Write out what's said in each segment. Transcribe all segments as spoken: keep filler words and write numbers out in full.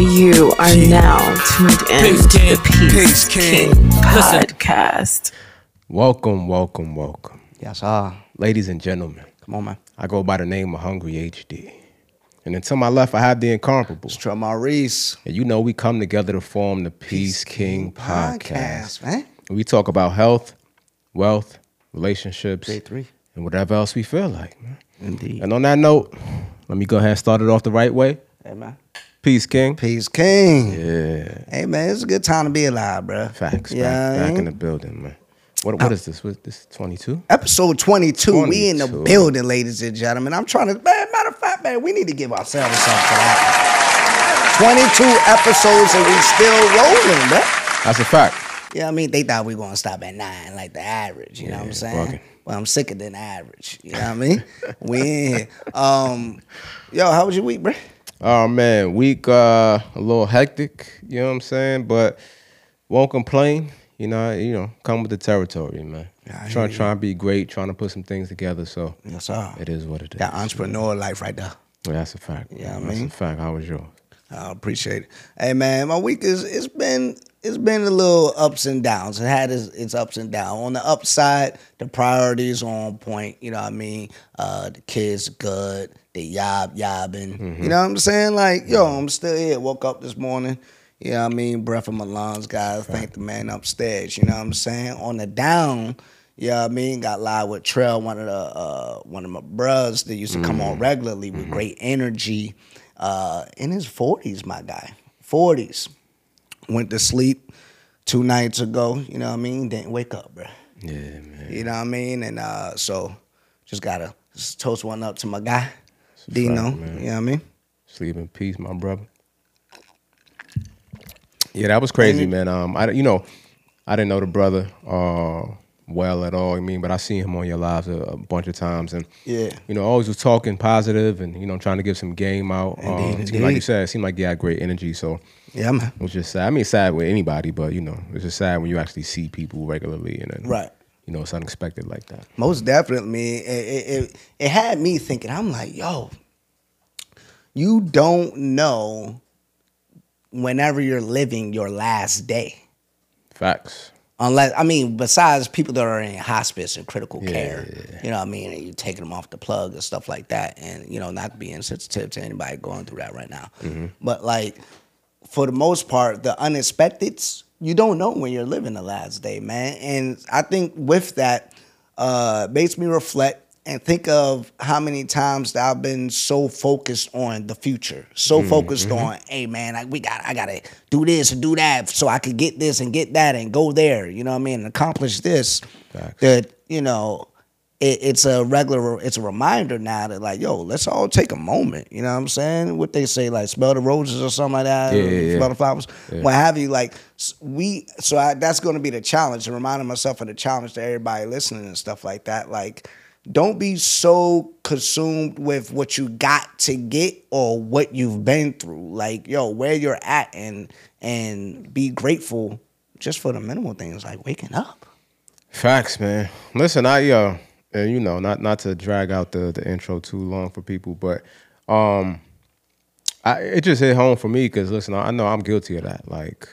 You are King. Now tuned in Peace to King. The Peace, Peace King, King Podcast. Welcome, welcome, welcome. Yes, ah, uh, ladies and gentlemen. Come on, man. I go by the name of Hungry H D. And until my left, I have the incomparable Tre Marice. And you know we come together to form the Peace, Peace King, King Podcast. Podcast, man. We talk about health, wealth, relationships, Day three. And whatever else we feel like, man. Indeed. And on that note, let me go ahead and start it off the right way. Hey, man. Peace King. Peace King. Yeah. Hey, man, it's a good time to be alive, bro. Facts, yeah, back, back in the building, man. What what uh, is this? What, this twenty-two? Episode twenty-two. twenty-two. We in the building, ladies and gentlemen. I'm trying to, man, matter of fact, man, we need to give ourselves something. Right? twenty-two episodes and we still rolling, bro. That's a fact. Yeah, I mean, they thought we were going to stop at nine, like the average, you yeah, know what I'm saying? Bugging. Well, I'm sicker than average, you know what I mean? We in here. Um, yo, how was your week, bro? Oh, man, week uh, a little hectic, you know what I'm saying? But won't complain, you know, you know, come with the territory, man. Yeah, trying to try and be great, trying to put some things together, so yes, it is what it is. That entrepreneur life right there. Yeah, that's a fact. Yeah, I mean. That's a fact. How was yours? I appreciate it. Hey, man, my week is, it's been... It's been a little ups and downs. It had its, its ups and downs. On the upside, the priorities are on point. You know what I mean? Uh, the kids good. They yob yobbing. Mm-hmm. You know what I'm saying? Like, yo, I'm still here. Woke up this morning. You know what I mean? Breath in my lungs, guys. Right. Thank the man upstairs. You know what I'm saying? On the down, you know what I mean? Got live with Trell, one of the uh, one of my bros that used to mm-hmm. come on regularly with mm-hmm. great energy. Uh, in his forties, my guy. forties. Went to sleep two nights ago, you know what I mean? Didn't wake up, bro. Yeah, man. You know what I mean? And uh, so just got to toast one up to my guy, Dino. Fact, you know what I mean? Sleep in peace, my brother. Yeah, that was crazy, mm-hmm. man. Um, I, you know, I didn't know the brother uh, well at all, I mean, but I seen him on your lives a, a bunch of times. And, yeah. you know, always was talking positive and, you know, trying to give some game out. Indeed, um, indeed. Like you said, it seemed like you had great energy, so... Yeah, man. It was just sad. I mean, it's sad with anybody, but, you know, it's just sad when you actually see people regularly and then, right. you know, it's unexpected like that. Most definitely. It, it, it had me thinking, I'm like, yo, you don't know whenever you're living your last day. Facts. Unless, I mean, besides people that are in hospice and critical yeah, care, yeah. you know what I mean, and you taking them off the plug and stuff like that, and, you know, not being sensitive to anybody going through that right now. Mm-hmm. But, like... For the most part, the unexpecteds, you don't know when you're living the last day, man. And I think with that, uh, makes me reflect and think of how many times that I've been so focused on the future, so mm-hmm. focused on, hey, man, I, we got, I gotta do this and do that so I could get this and get that and go there, you know what I mean, and accomplish this. Facts. That, you know, it, it's a regular, it's a reminder now that like, yo, let's all take a moment. You know what I'm saying? What they say, like smell the roses or something like that, yeah, yeah, smell yeah. the flowers, yeah. what have you. Like we, so I, that's going to be the challenge. And reminding myself of the challenge to everybody listening and stuff like that. Like, don't be so consumed with what you got to get or what you've been through. Like, yo, where you're at, and and be grateful just for the minimal things like waking up. Facts, man. Listen, I yo. Uh... And, you know, not not to drag out the, the intro too long for people, but um, I, it just hit home for me because, listen, I know I'm guilty of that, like,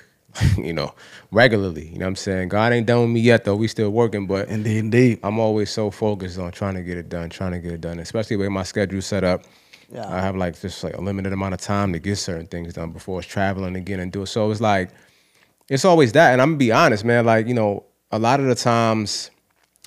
you know, regularly. You know what I'm saying? God ain't done with me yet, though. We still working, but indeed, indeed. I'm always so focused on trying to get it done, trying to get it done, especially the way my schedule's set up. Yeah. I have, like, just, like, a limited amount of time to get certain things done before it's traveling again and do it. So it's like, it's always that. And I'm going to be honest, man, like, you know, a lot of the times...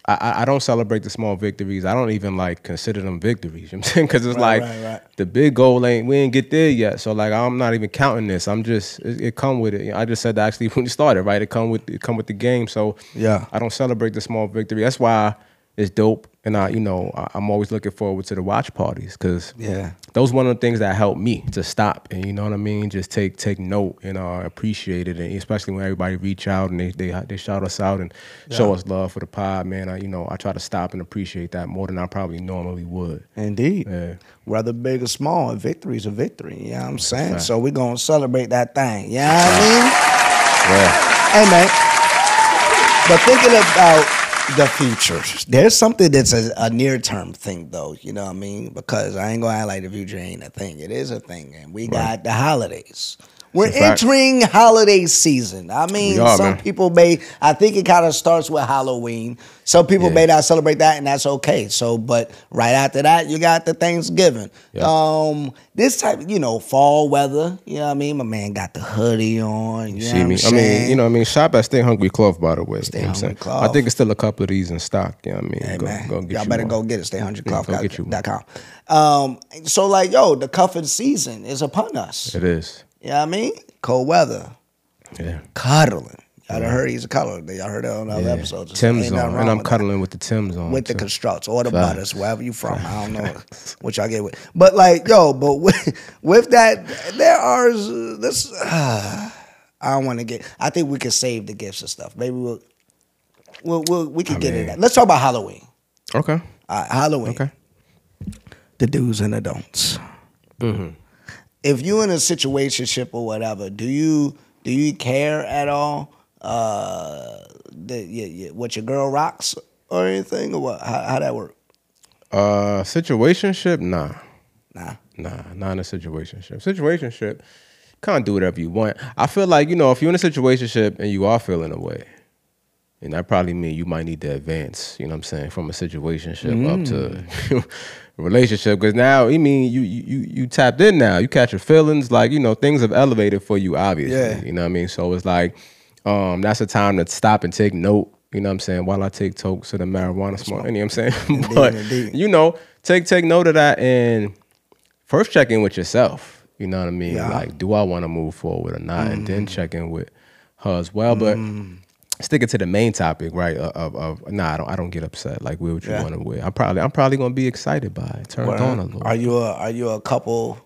I, I don't celebrate the small victories. I don't even, like, consider them victories. You know what I'm saying? Because it's right, like right, right. the big goal ain't, we ain't get there yet. So, like, I'm not even counting this. I'm just, it, it come with it. You know, I just said that actually when you started, right? It come with it come with the game. So, yeah. I don't celebrate the small victory. That's why it's dope. And, I, you know, I, I'm always looking forward to the watch parties because yeah. those one of the things that helped me to stop. And, you know what I mean? Just take take note and uh, appreciate it. And especially when everybody reach out and they they, they shout us out and yeah. show us love for the pod, man. I, you know, I try to stop and appreciate that more than I probably normally would. Indeed. Yeah. Whether big or small, a victory is a victory. You know what I'm saying? Right. So we're going to celebrate that thing. You know what I mean? Yeah. Hey, man. But thinking about... the future. There's something that's a, a near-term thing, though. You know what I mean? Because I ain't gonna act like the future ain't a thing. It is a thing, and we right. got the holidays. We're entering holiday season. I mean, are, some man. people may, I think it kind of starts with Halloween. Some people yeah. may not celebrate that, and that's okay. So, but right after that, you got the Thanksgiving. Yeah. Um, this type, you know, fall weather, you know what I mean? My man got the hoodie on, you, you know see what me? I'm I saying? mean, you know what I mean? Shop at Stay Hungry Cloth, by the way. Stay you know Hungry what I'm Cloth. I think it's still a couple of these in stock, you know what I mean? Hey, go, man. Go get Y'all better one. go get it, stay hungry cloth dot com. Um, so like, yo, the cuffing season is upon us. It is. You know what I mean? Cold weather. Yeah. Cuddling. Y'all yeah. heard he's a cuddler. Y'all heard that on other yeah. episodes. Tim's on. And I'm cuddling that. with the Tim's on. With too. the constructs or the Facts. butters, wherever you from. Facts. I don't know what y'all get with. But like, yo, but with, with that, there are this. Uh, I don't want to get. I think we can save the gifts and stuff. Maybe we'll, we'll, we'll we can I get mean, into that. Let's talk about Halloween. Okay. All right, Halloween. Okay. The do's and the don'ts. Mm-hmm. If you're in a situationship or whatever, do you do you care at all uh, the, you, you, what your girl rocks or anything? Or what? How, how that work? Uh, situationship? Nah. Nah? Nah, not in a situationship. Situationship, kind of do whatever you want. I feel like, you know, if you're in a situationship and you are feeling a way, and that probably means you might need to advance, you know what I'm saying, from a situationship mm. up to... relationship, because now I mean you you you tapped in now, you catch your feelings, like, you know, things have elevated for you, obviously. Yeah. You know what I mean? So it's like, um, that's a time to stop and take note, you know what I'm saying, while I take tokes to the marijuana smoke. You know what I'm saying? Indeed, but indeed. you know, take take note of that and first check in with yourself. You know what I mean? Yeah. Like, do I want to move forward or not? Mm. And then check in with her as well. Mm. But sticking to the main topic, right? Of, of, of nah, I don't. I don't get upset. Like, where would you yeah. want to wear? I'm probably. I'm probably gonna be excited by it. Turned well, on a little. Are you a? Are you a couple?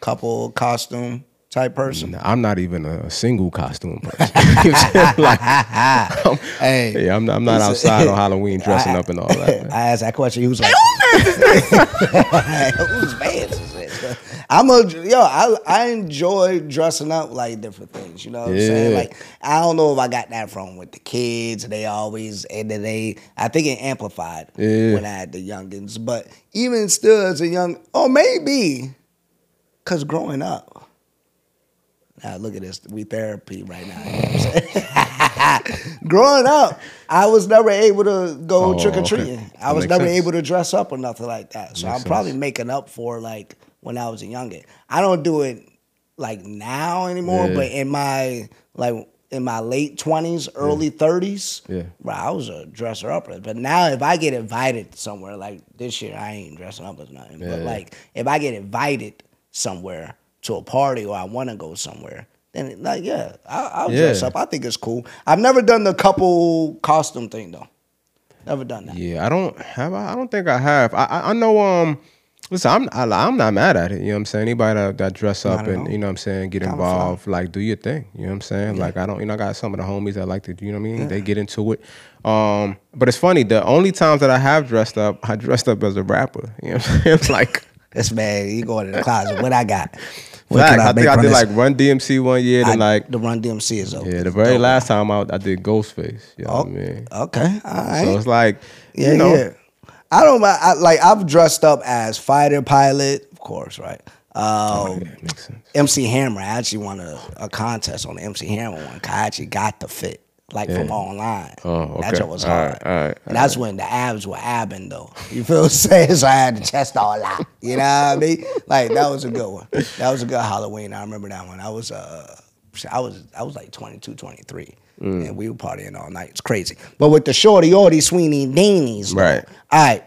Couple costume type person? Nah, I'm not even a single costume person. like, I'm, hey, yeah, I'm not. I'm not outside a, on Halloween dressing I, up and all that. Man. I asked that question. He was like, "Who's fans is this?" I'm a yo. I I enjoy dressing up like different things. You know what yeah. I'm saying? Like, I don't know if I got that from with the kids. They always and then they. I think it amplified yeah. when I had the youngins. But even still, as a young, oh maybe, cause growing up. Now look at this. We therapy right now. You know what I'm saying? Growing up, I was never able to go oh, trick or treating. Okay. I was never sense. able to dress up or nothing like that. So that I'm sense. probably making up for like. When I was a youngin, I don't do it like now anymore. Yeah. But in my like in my late twenties, early thirties, yeah. yeah. bro, I was a dresser upper. But now, if I get invited somewhere, like this year, I ain't dressing up as nothing. Yeah. But like if I get invited somewhere to a party or I want to go somewhere, then like yeah, I, I'll yeah. dress up. I think it's cool. I've never done the couple costume thing though. Never done that. Yeah, I don't have. I don't think I have. I I, I know um. Listen, I'm I, I'm not mad at it, you know what I'm saying? Anybody that, that dress up and, know. you know what I'm saying, get Kinda involved, fun. like, do your thing, you know what I'm saying? Yeah. Like, I don't, you know, I got some of the homies that like to, you know what I mean? Yeah. They get into it. Um, but it's funny, the only times that I have dressed up, I dressed up as a rapper, you know what I'm saying? Like, this man, you going to the closet, what I got? Fact, I, I think I did this? like Run D M C one year. Then I, like the Run D M C is over. Yeah, the very Don't last time I, I did Ghostface. You know oh, what I mean? Okay, all right. So it's like, yeah, you know. Yeah. I don't mind. I, like I've dressed up as fighter pilot, of course, right? Um, oh, yeah, makes sense. M C Hammer. I actually won a, a contest on the M C Hammer one. Cause I actually got the fit, like yeah. from online. Oh, okay. That shit was all hard. Right, all right, all and that's right. when the abs were abbing, though. You feel what I'm saying? So I had the chest all out. You know what I mean? Like that was a good one. That was a good Halloween. I remember that one. I was uh, I was I was like twenty-two, twenty-three. Mm. And we were partying all night. It's crazy. But with the shorty, all these Sweeney Deanies. Right. All right.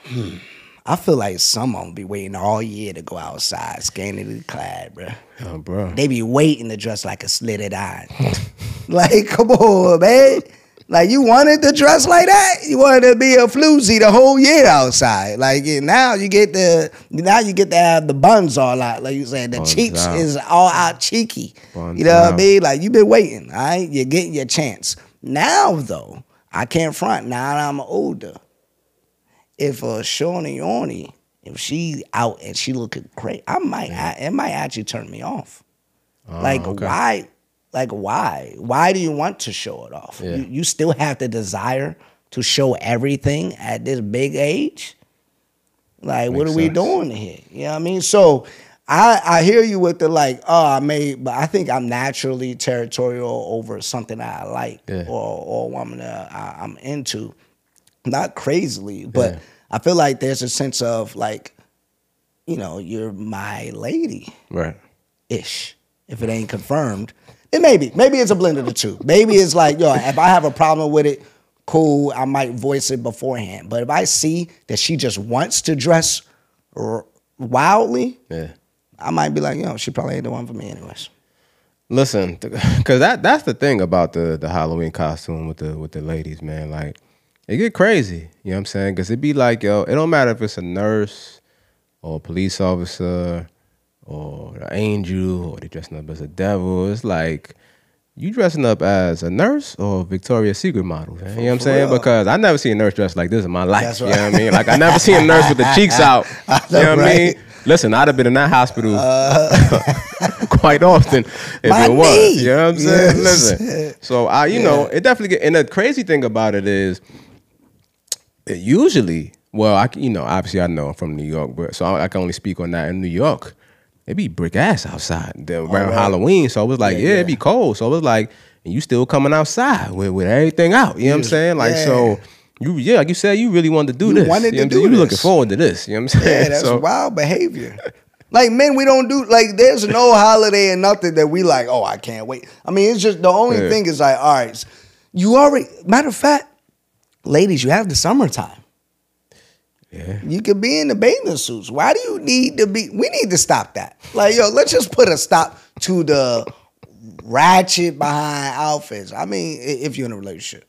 Hmm. I feel like some of them be waiting all year to go outside, scantily clad, bro. Oh, bro. They be waiting to dress like a slitted eye. Like, come on, man. Like, you wanted to dress like that? You wanted to be a floozy the whole year outside. Like, now you get the, now you get to have the buns all out. Like you said, the buns cheeks out. is all out cheeky. Buns you know out. what I mean? Like, you've been waiting, all right? You're getting your chance. Now, though, I can't front. Now that I'm older, if a shorty orny, if she out and she looking great, I might, I, it might actually turn me off. Uh, like, okay. why? Like, why? Why do you want to show it off? Yeah. You, you still have the desire to show everything at this big age? Like, Makes what are sense. we doing here? You know what I mean? So I, I hear you with the like, oh, I may, but I think I'm naturally territorial over something that I like yeah. or, or a woman that I, I'm into. Not crazily, but yeah. I feel like there's a sense of like, you know, you're my lady. Right. Ish. If it ain't confirmed. It may be. Maybe it's a blend of the two. Maybe it's like, yo, if I have a problem with it, cool, I might voice it beforehand. But if I see that she just wants to dress r- wildly, yeah. I might be like, yo, she probably ain't the one for me anyways. Listen, because that, that's the thing about the, the Halloween costume with the with the ladies, man. Like, it get crazy. You know what I'm saying? Because it be like, yo, it don't matter if it's a nurse or a police officer or an angel or they dressing up as a devil. It's like, you dressing up as a nurse or Victoria's Secret model, man. You know what I'm saying? Real. Because I never seen a nurse dressed like this in my life. That's right. You know what I mean? Like, I never seen a nurse with the cheeks out. You know what right. I mean? Listen, I'd have been in that hospital uh, quite often if my it was. Knee. You know what I'm saying? Yes. Listen. So, I, you yeah. know, it definitely get, and the crazy thing about it is, it usually, well, I you know, obviously I know I'm from New York, but so I, I can only speak on that in New York. It be brick ass outside around right. Halloween. So it was like, yeah, yeah, yeah, it be cold. So it was like, and you still coming outside with, with everything out. You know what I'm saying? Like, yeah. so, you yeah, like you said, you really wanted to do you this. Wanted you wanted to do this. You looking forward to this. You know what I'm saying? Yeah, that's so. Wild behavior. Like, men, we don't do, like, there's no holiday and nothing that we like, oh, I can't wait. I mean, it's just, the only yeah. thing is like, all right, you already, matter of fact, ladies, you have the summertime. Yeah. You could be in the bathing suits. Why do you need to be? We need to stop that. Like, yo, let's just put a stop to the ratchet behind outfits. I mean, if you're in a relationship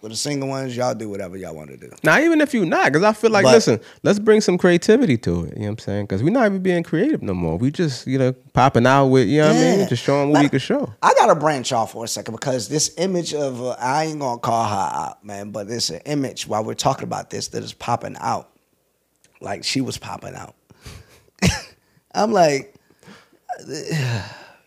with the single ones, y'all do whatever y'all want to do. Now, even if you're not, because I feel like, but, listen, let's bring some creativity to it. You know what I'm saying? Because we're not even being creative no more. We just, you know, popping out with, you know what yeah. I mean? Just showing what now, we can show. I got to branch off for a second because this image of, uh, I ain't going to call her out, man, but it's an image while we're talking about this that is popping out. Like, she was popping out. I'm like,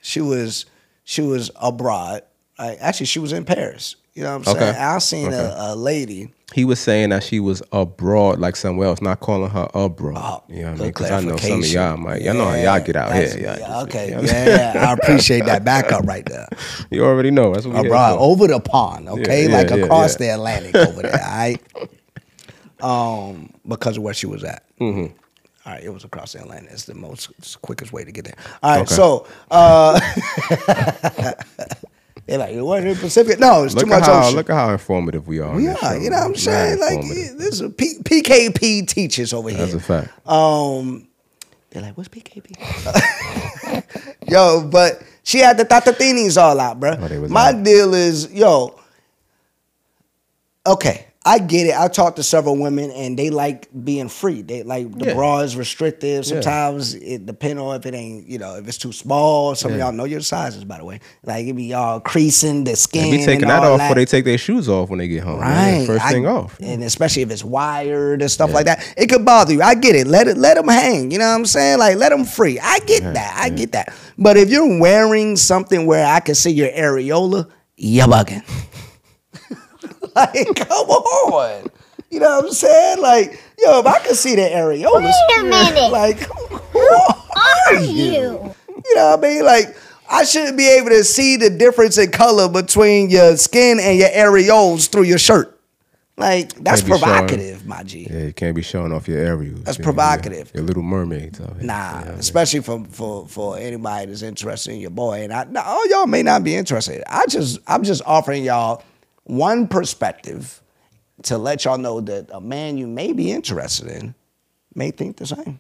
she was, she was abroad. Like, actually, she was in Paris. You know what I'm saying? Okay. I seen okay. a, a lady. He was saying that she was abroad, like somewhere else, not calling her abroad. Oh, you know what I mean? Because I know some of y'all might, y'all yeah, know how y'all get out here. Y'all yeah, okay, you know yeah, yeah, I appreciate that backup right there. You already know. That's what abroad, over the pond, okay? Yeah, yeah, like across yeah, yeah. the Atlantic over there, all right? Um, because of where she was at. Mm-hmm. All right, it was across the Atlantic. It's the most it's the quickest way to get there. All right, okay. so... Uh, They're like, it wasn't in Pacific. No, it's look too much how, ocean. Look at how informative we are. We are, show. You know what I'm saying? Not like, this is P- PKP teachers over That's here. That's a fact. Um, they're like, what's P K P? Yo, but she had the tatatinis all out, bro. Oh, My out. deal is, yo, okay, I get it. I talked to several women, and they like being free. They like the yeah. bra is restrictive. Sometimes yeah. it depends on if it ain't, you know, if it's too small. Some yeah. of y'all know your sizes, by the way. Like, it be y'all creasing the skin. They be taking and that off that. Before they take their shoes off when they get home. Right. First I, thing off. And especially if it's wired and stuff yeah. like that. It could bother you. I get it. Let it. Let them hang. You know what I'm saying? Like, let them free. I get yeah. that. I yeah. get that. But if you're wearing something where I can see your areola, you're bugging. Like, come on. You know what I'm saying? Like, yo, if I could see the areolas. Wait a minute. Like, who, who are you? you? You know what I mean? Like, I shouldn't be able to see the difference in color between your skin and your areolas through your shirt. Like, that's provocative, showing, my G. Yeah, you can't be showing off your areolas. That's provocative. Your, your little mermaids. Out nah, you know especially I mean? for, for, for anybody that's interested in your boy. And I, now, all y'all may not be interested. I just, I'm just offering y'all one perspective to let y'all know that a man you may be interested in may think the same.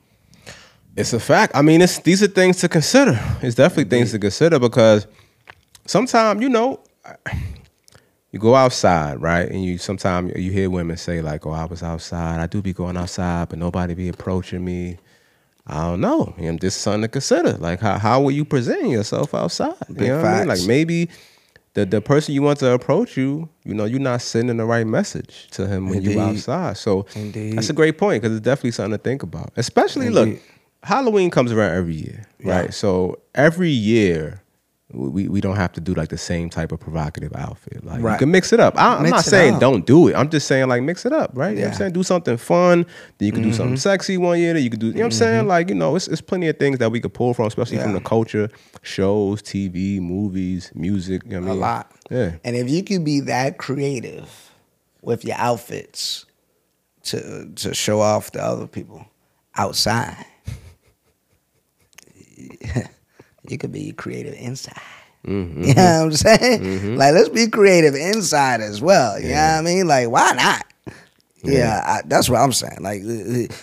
It's a fact. I mean, it's these are things to consider. It's definitely Indeed. things to consider because sometimes, you know, you go outside, right? And you sometimes you hear women say like, oh, I was outside. I do be going outside, but nobody be approaching me. I don't know. And this is something to consider. Like, how, how were you presenting yourself outside? Big you know what I mean? Like, maybe... The the person you want to approach you, you know, you're not sending the right message to him when you're outside. So Indeed. that's a great point because it's definitely something to think about. Especially, Indeed. look, Halloween comes around every year, yeah. right? So every year we we don't have to do like the same type of provocative outfit. Like right. you can mix it up. I, I'm mix not saying up. Don't do it. I'm just saying like mix it up, right? Yeah. You know what I'm saying? Do something fun. Then you can mm-hmm. do something sexy one year. Then you can do, you know what I'm mm-hmm. saying? Like, you know, it's, it's plenty of things that we could pull from, especially yeah. from the culture, shows, T V, movies, music. You know what I mean? A lot. Yeah. And if you could be that creative with your outfits to to show off to other people outside, you could be creative inside. Mm-hmm. You know what I'm saying? Mm-hmm. Like, let's be creative inside as well. You yeah. know what I mean? Like, why not? Yeah, yeah I, that's what I'm saying. Like,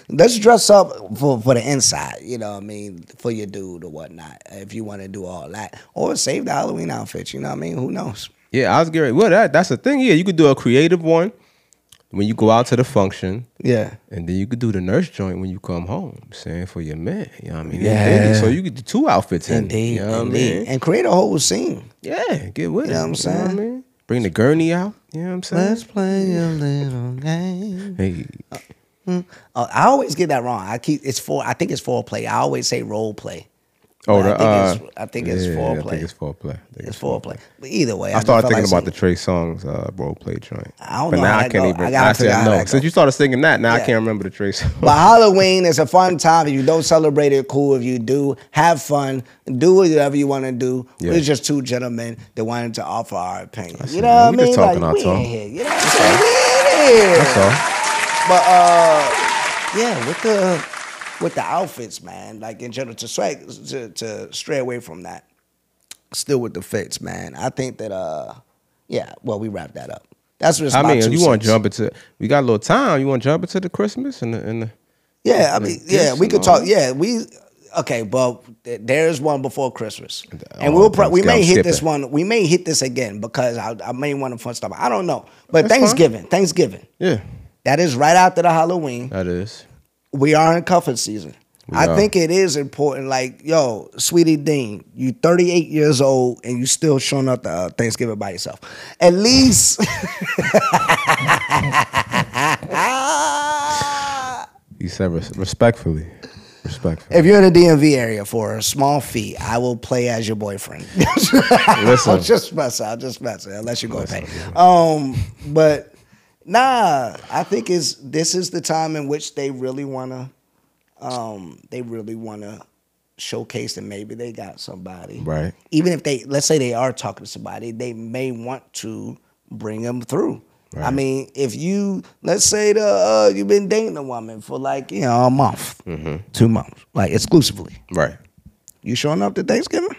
let's dress up for, for the inside, you know what I mean, for your dude or whatnot, if you want to do all that. Or save the Halloween outfit, you know what I mean? Who knows? Yeah, I was getting ready. Well, that, that's the thing. Yeah, you could do a creative one when you go out to the function, yeah, and then you could do the nurse joint when you come home, saying for your man, you know what I mean? Yeah. Indeed. So you could do two outfits in, indeed, you know what indeed. I mean? And create a whole scene. Yeah, get with you it. You know what I'm saying? Know what I mean? Bring the gurney out, you know what I'm saying? Let's play a little game. Hey. Uh, I always get that wrong. I keep, it's for, I think it's foreplay. I always say role play. Oh, the, I think it's, I think it's yeah, foreplay. I think it's foreplay. I think it's, it's foreplay. foreplay. But either way, I, I started thinking like about the Tre Songz uh, roleplay joint. I don't but know. But now how I can't go. even. I, I said no. Since you started singing that, now yeah. I can't remember the Tre Songz. But Halloween is a fun time. If you don't celebrate it, cool. If you do, have fun. Do whatever you want to do. Yeah. We're just two gentlemen that wanted to offer our opinions. You know what I mean? We just talking like, our talk. Here. You know what I'm saying? We in here. That's all. But uh, yeah, with the. With the outfits, man, like in general, to, swag, to to stray away from that, still with the fits, man. I think that, uh, yeah, well, we wrap that up. That's what I mean. If you want to jump into, we got a little time. You want to jump into the Christmas and the, and the yeah, and I mean, the yeah, we could talk. That. Yeah, we okay, but there's one before Christmas, and oh, we'll pro- we may I'm hit skipping. this one. We may hit this again because I, I may want to fun stuff. I don't know, but That's Thanksgiving, fine. Thanksgiving, yeah, that is right after the Halloween. That is. We are in cuffing season. We I are. think it is important. Like, yo, Sweetie Dean, you thirty-eight years old and you still showing up to uh, Thanksgiving by yourself. At least. You said res- respectfully. Respectfully. If you're in the D M V area for a small fee, I will play as your boyfriend. Listen. I'll just mess it. I'll just mess it. Unless you go Listen. pay. Um, but. Nah, I think it's this is the time in which they really wanna, um, they really wanna showcase that maybe they got somebody. Right. Even if they, let's say they are talking to somebody, they may want to bring them through. Right. I mean, if you, let's say the uh, you've been dating a woman for like you know a month, mm-hmm. two months, like exclusively. Right. You showing up to Thanksgiving?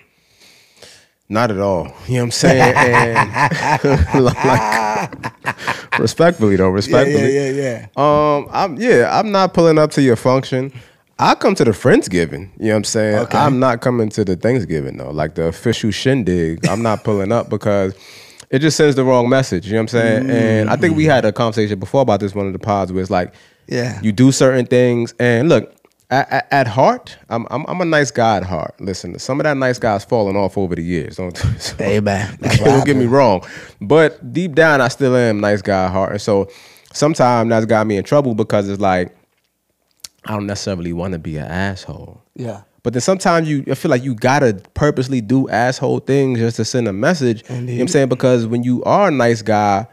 Not at all. You know what I'm saying? And like, respectfully though, respectfully. Yeah, yeah, yeah, yeah. Um, I'm yeah, I'm not pulling up to your function. I come to the Friendsgiving. You know what I'm saying? Okay. I'm not coming to the Thanksgiving though. Like the official shindig, I'm not pulling up because it just sends the wrong message. You know what I'm saying? Mm-hmm. And I think we had a conversation before about this one of the pods where it's like, yeah, you do certain things and look. At, at heart, I'm, I'm I'm a nice guy at heart. Listen, some of that nice guy's fallen off over the years. Don't, so, hey man, don't get me wrong. But deep down, I still am nice guy at heart. And so sometimes that's got me in trouble because it's like, I don't necessarily want to be an asshole. Yeah. But then sometimes you, I feel like you got to purposely do asshole things just to send a message. Indeed. You know what I'm saying? Because when you are a nice guy,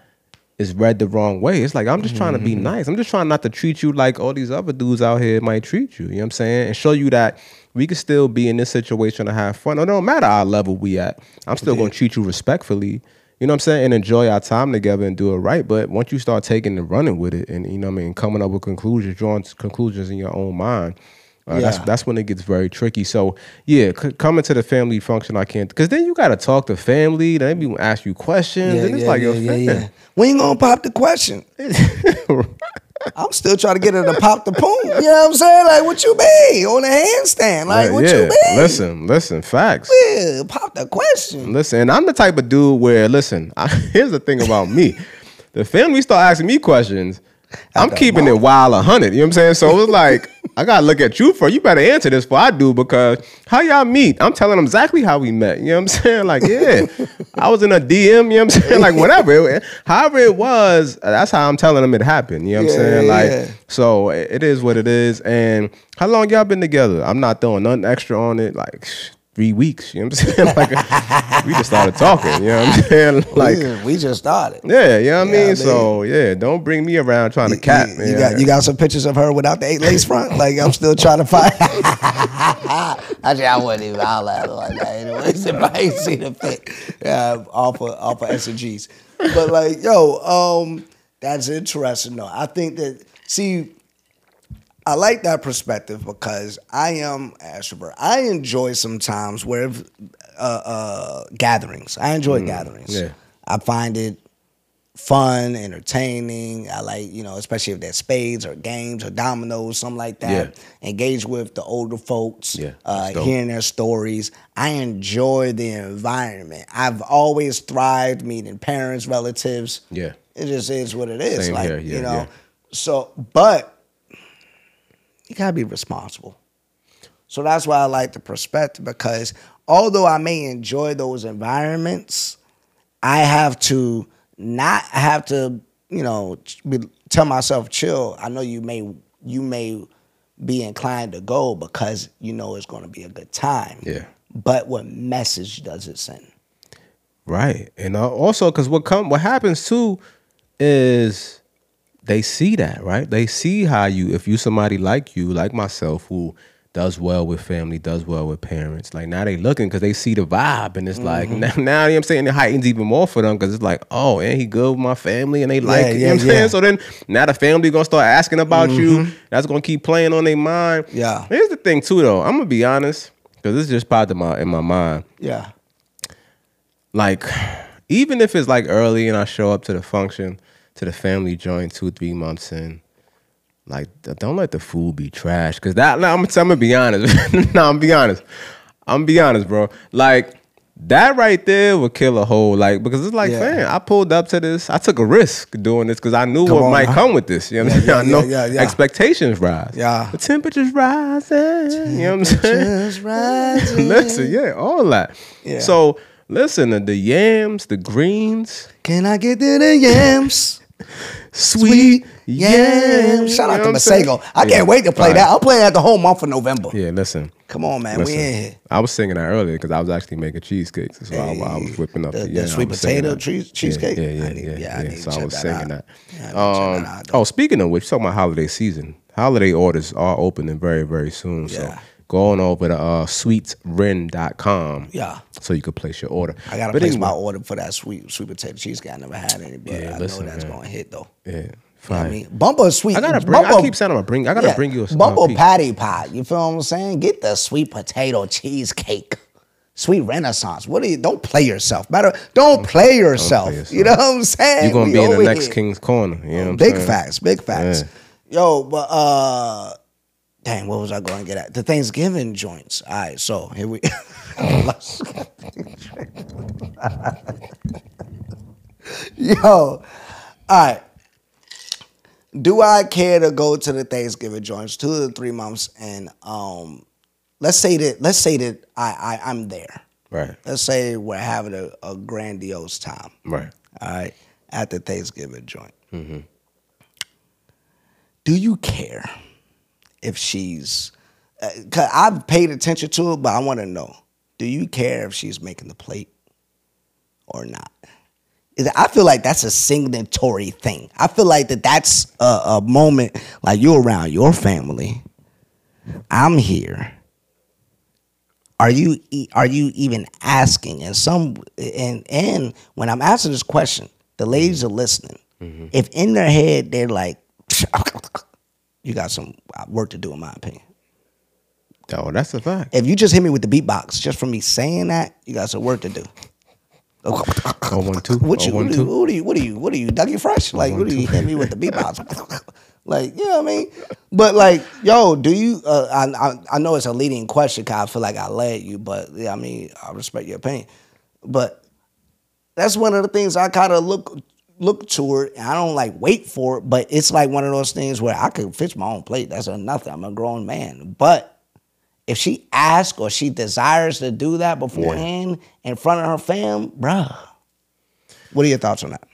it's read the wrong way. It's like, I'm just trying to be nice. I'm just trying not to treat you like all these other dudes out here might treat you. You know what I'm saying? And show you that we could still be in this situation and have fun. It don't matter our level we at. I'm still yeah. going to treat you respectfully. You know what I'm saying? And enjoy our time together and do it right. But once you start taking and running with it and, you know what I mean, coming up with conclusions, drawing conclusions in your own mind, Uh, yeah. That's that's when it gets very tricky. So yeah, c- coming to the family function, I can't because then you gotta talk to family. They be ask you questions, yeah, and it's yeah, like, yeah, yeah, yeah. When you gonna pop the question? I'm still trying to get her to pop the poon. You know what I'm saying? Like, what you mean on a handstand? Like, right, what yeah. you mean? Listen, listen, facts. Yeah, pop the question. Listen, and I'm the type of dude where listen. I, here's the thing about me: the family start asking me questions. I'm keeping moment. it wild one hundred. You know what I'm saying? So it was like, I got to look at you for, you better answer this before I do, because how y'all meet? I'm telling them exactly how we met. You know what I'm saying? Like, yeah, I was in a D M, you know what I'm saying? Like, whatever. However it was, that's how I'm telling them it happened. You know what yeah, I'm saying? Like, yeah. so it is what it is. And how long y'all been together? I'm not throwing nothing extra on it. Like, three weeks. You know what I'm saying? Like, we just started talking. You know what I'm saying? Like, we, we just started. Yeah, you know what I mean? mean? So, yeah, don't bring me around trying you, to cap. You, you, got, you got some pictures of her without the eight lace front? Like, I'm still trying to find. Actually, I wouldn't even holler at her like that. Anyways, if I ain't seen a pic, yeah, off of, off of S and Gs. But, like, yo, um, that's interesting, though. I think that, see, I like that perspective because I am an extrovert. I enjoy sometimes where uh, uh, gatherings. I enjoy mm, gatherings. Yeah. I find it fun, entertaining. I like, you know, especially if there's spades or games or dominoes, something like that. Yeah. Engage with the older folks, yeah, uh, hearing their stories. I enjoy the environment. I've always thrived meeting parents, relatives. Yeah. It just is what it is. Same like, here. Yeah, you know, yeah. So, but you gotta be responsible. So that's why I like the perspective, because although I may enjoy those environments, I have to not I have to, you know, be, tell myself, chill. I know you may you may be inclined to go because you know it's going to be a good time. Yeah. But what message does it send? Right, and also because what come what happens too is, they see that, right? They see how you, if you somebody like you, like myself, who does well with family, does well with parents, like now they looking because they see the vibe and it's mm-hmm. like, now, now you know what I'm saying, it heightens even more for them because it's like, oh, and he good with my family and they yeah, like it, yeah, you know what I'm yeah. saying? So then now the family going to start asking about mm-hmm. you. That's going to keep playing on their mind. Yeah. Here's the thing too though, I'm going to be honest because this is just popped in my, in my mind. Yeah. Like, even if it's like early and I show up to the function, to the family joint two, three months in. Like, don't let the food be trash. Cause that, nah, I'm, I'm gonna be honest. no, nah, I'm be honest. I'm be honest, bro. Like, that right there would kill a whole, like, because it's like, yeah. man, I pulled up to this. I took a risk doing this because I knew come what on, might huh? come with this. You know what I'm saying? I know yeah, yeah, yeah. expectations rise. Yeah. The temperature's rising. Temperature's you know what I'm saying? Rising. Listen, yeah, all that. Yeah. So, listen to the yams, the greens. Can I get to the yams? Sweet, Sweet yams. Shout out you know to Masago. I yeah. can't wait to play right. that. I'm playing at the whole month of November. Yeah, listen. Come on, man. Listen. We in here. I was singing that earlier because I was actually making cheesecakes. So hey, I, I was whipping up the, the, yeah, the sweet potato cheese, cheesecake. Yeah, yeah, yeah. I need, yeah, yeah, I need yeah. So I was singing that. that. Um, that out, oh, speaking of which, talking about holiday season. Holiday orders are opening very, very soon. Yeah. So go on over to uh, sweet swren dot com. Yeah. So you can place your order. I got to place anyway. my order for that sweet sweet potato cheesecake. I never had any, but yeah, I listen, know that's going to hit, though. Yeah. Fine. You know I mean? Bumble sweet. I gotta bring. Bumble, I keep saying I'm gonna bring. I gotta yeah, bring you a Bumble patty pie. You feel what I'm saying? Get the sweet potato cheesecake. Sweet Renaissance. What do you? Don't play yourself. Matter. Don't, don't play yourself. You know what I'm saying? You're gonna we be in the next here. King's Corner. You know what I'm big saying? facts. Big facts. Yeah. Yo, but uh. Dang, what was I going to get at? The Thanksgiving joints. All right, so here we... Yo, all right. Do I care to go to the Thanksgiving joints two to three months? And um, let's say that let's say that I, I I'm there. Right. Let's say we're having a, a grandiose time. Right. All right. At the Thanksgiving joint. Mm-hmm. Do you care? If she's, uh, cause I've paid attention to it, but I want to know: do you care if she's making the plate or not? I feel like that's a signatory thing. I feel like that that's a, a moment like you're around your family. I'm here. Are you? Are you even asking? And some, and and when I'm asking this question, the ladies are listening. Mm-hmm. If in their head they're like. You got some work to do, in my opinion. Oh, that's a fact. If you just hit me with the beatbox, just from me saying that, you got some work to do. Oh, one, two. What you? What do you? What do you? What do you? Dougie Fresh? Like, what do you hit me with the beatbox? Like, you know what I mean? But like, yo, do you? Uh, I, I I know it's a leading question, cause I feel like I led you, but yeah, I mean, I respect your opinion. But that's one of the things I kind of look. look to it. I don't like wait for it, but it's like one of those things where I could fix my own plate. That's nothing. I'm a grown man. But if she asks or she desires to do that beforehand yeah. in front of her fam, bruh, what are your thoughts on that?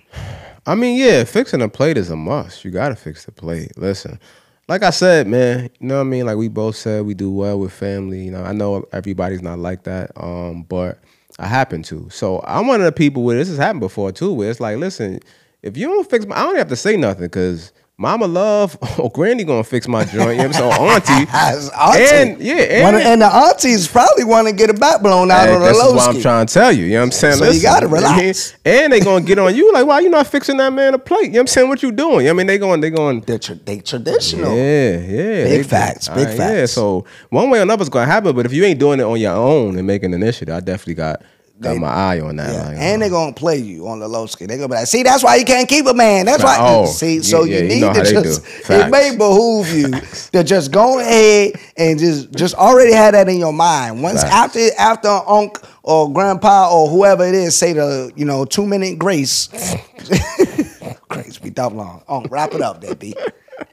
I mean, yeah, fixing a plate is a must. You got to fix the plate. Listen, like I said, man, you know what I mean? Like we both said, we do well with family. You know, I know everybody's not like that, um, but I happen to. So I'm one of the people where this has happened before too, where it's like, listen, if you don't fix my, I don't have to say nothing because Mama Love or Granny gonna fix my joint. You know what I'm saying? Auntie. auntie. And, yeah, and, One of, and the aunties probably want to get a back blown out on the low. That's what I'm trying to tell you. You know what I'm saying? So listen, you got to relax. And they gonna get on you like, why you not fixing that man a plate? You know what I'm saying? What you doing? You know I mean, they going, they going. They're, tra- they traditional. Yeah, yeah. Big facts, big right, facts. Yeah, so one way or another is going to happen, but if you ain't doing it on your own and making an initiative, I definitely got... Got they, my eye on that. Yeah. Like, and they're going to play you on the low scale. They're going to be like, see, that's why you can't keep a man. That's like, why. Oh, see, yeah, so you yeah, need you know to just, it may behoove you to just go ahead and just just already have that in your mind. Once Facts. after after Unc or Grandpa or whoever it is say the, you know, two-minute grace. Grace be that long. Unc, wrap it up, that B.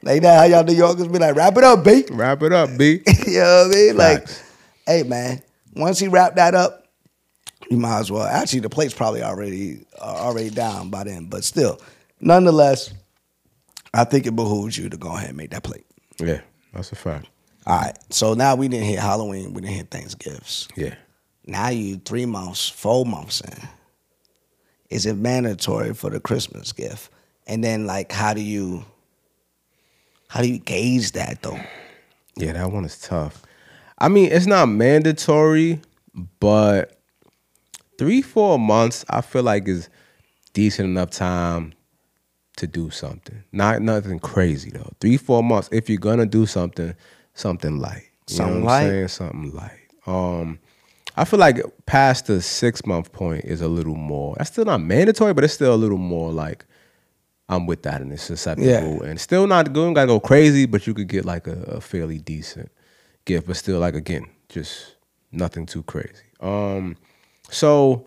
Like that, how y'all New Yorkers be like, wrap it up, B. Wrap it up, B. You know what I mean? Facts. Like, hey, man, once he wrapped that up, you might as well. Actually, the plate's probably already uh, already down by then. But still, nonetheless, I think it behooves you to go ahead and make that plate. Yeah, that's a fact. All right. So now we didn't hit Halloween. We didn't hit Thanksgiving. Yeah. Now you three months, four months in. Is it mandatory for the Christmas gift? And then, like, how do you how do you gauge that though? Yeah, that one is tough. I mean, it's not mandatory, but Three, four months, I feel like is decent enough time to do something. Not nothing crazy, though. Three, four months, if you're going to do something, something light. You something know what I'm light? Saying? Something light. Um, I feel like past the six-month point is a little more. That's still not mandatory, but it's still a little more like I'm with that and it's susceptible. Yeah. And still not good, got to go crazy, but you could get like a, a fairly decent gift. But still, like, again, just nothing too crazy. Um... So,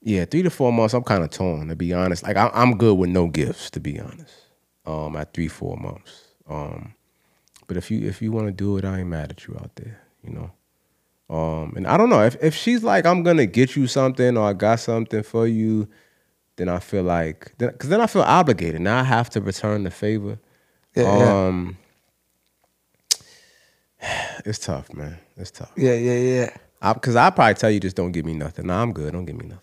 yeah, three to four months, I'm kind of torn, to be honest. Like, I, I'm good with no gifts, to be honest, um, at three, four months. Um, but if you if you want to do it, I ain't mad at you out there, you know. Um, and I don't know. If, if she's like, I'm going to get you something or I got something for you, then I feel like, because then I feel obligated. Now I have to return the favor. Yeah, um, yeah. It's tough, man. It's tough. Yeah, yeah, yeah. Because I, I probably tell you, just don't give me nothing. Nah, I'm good. Don't give me nothing.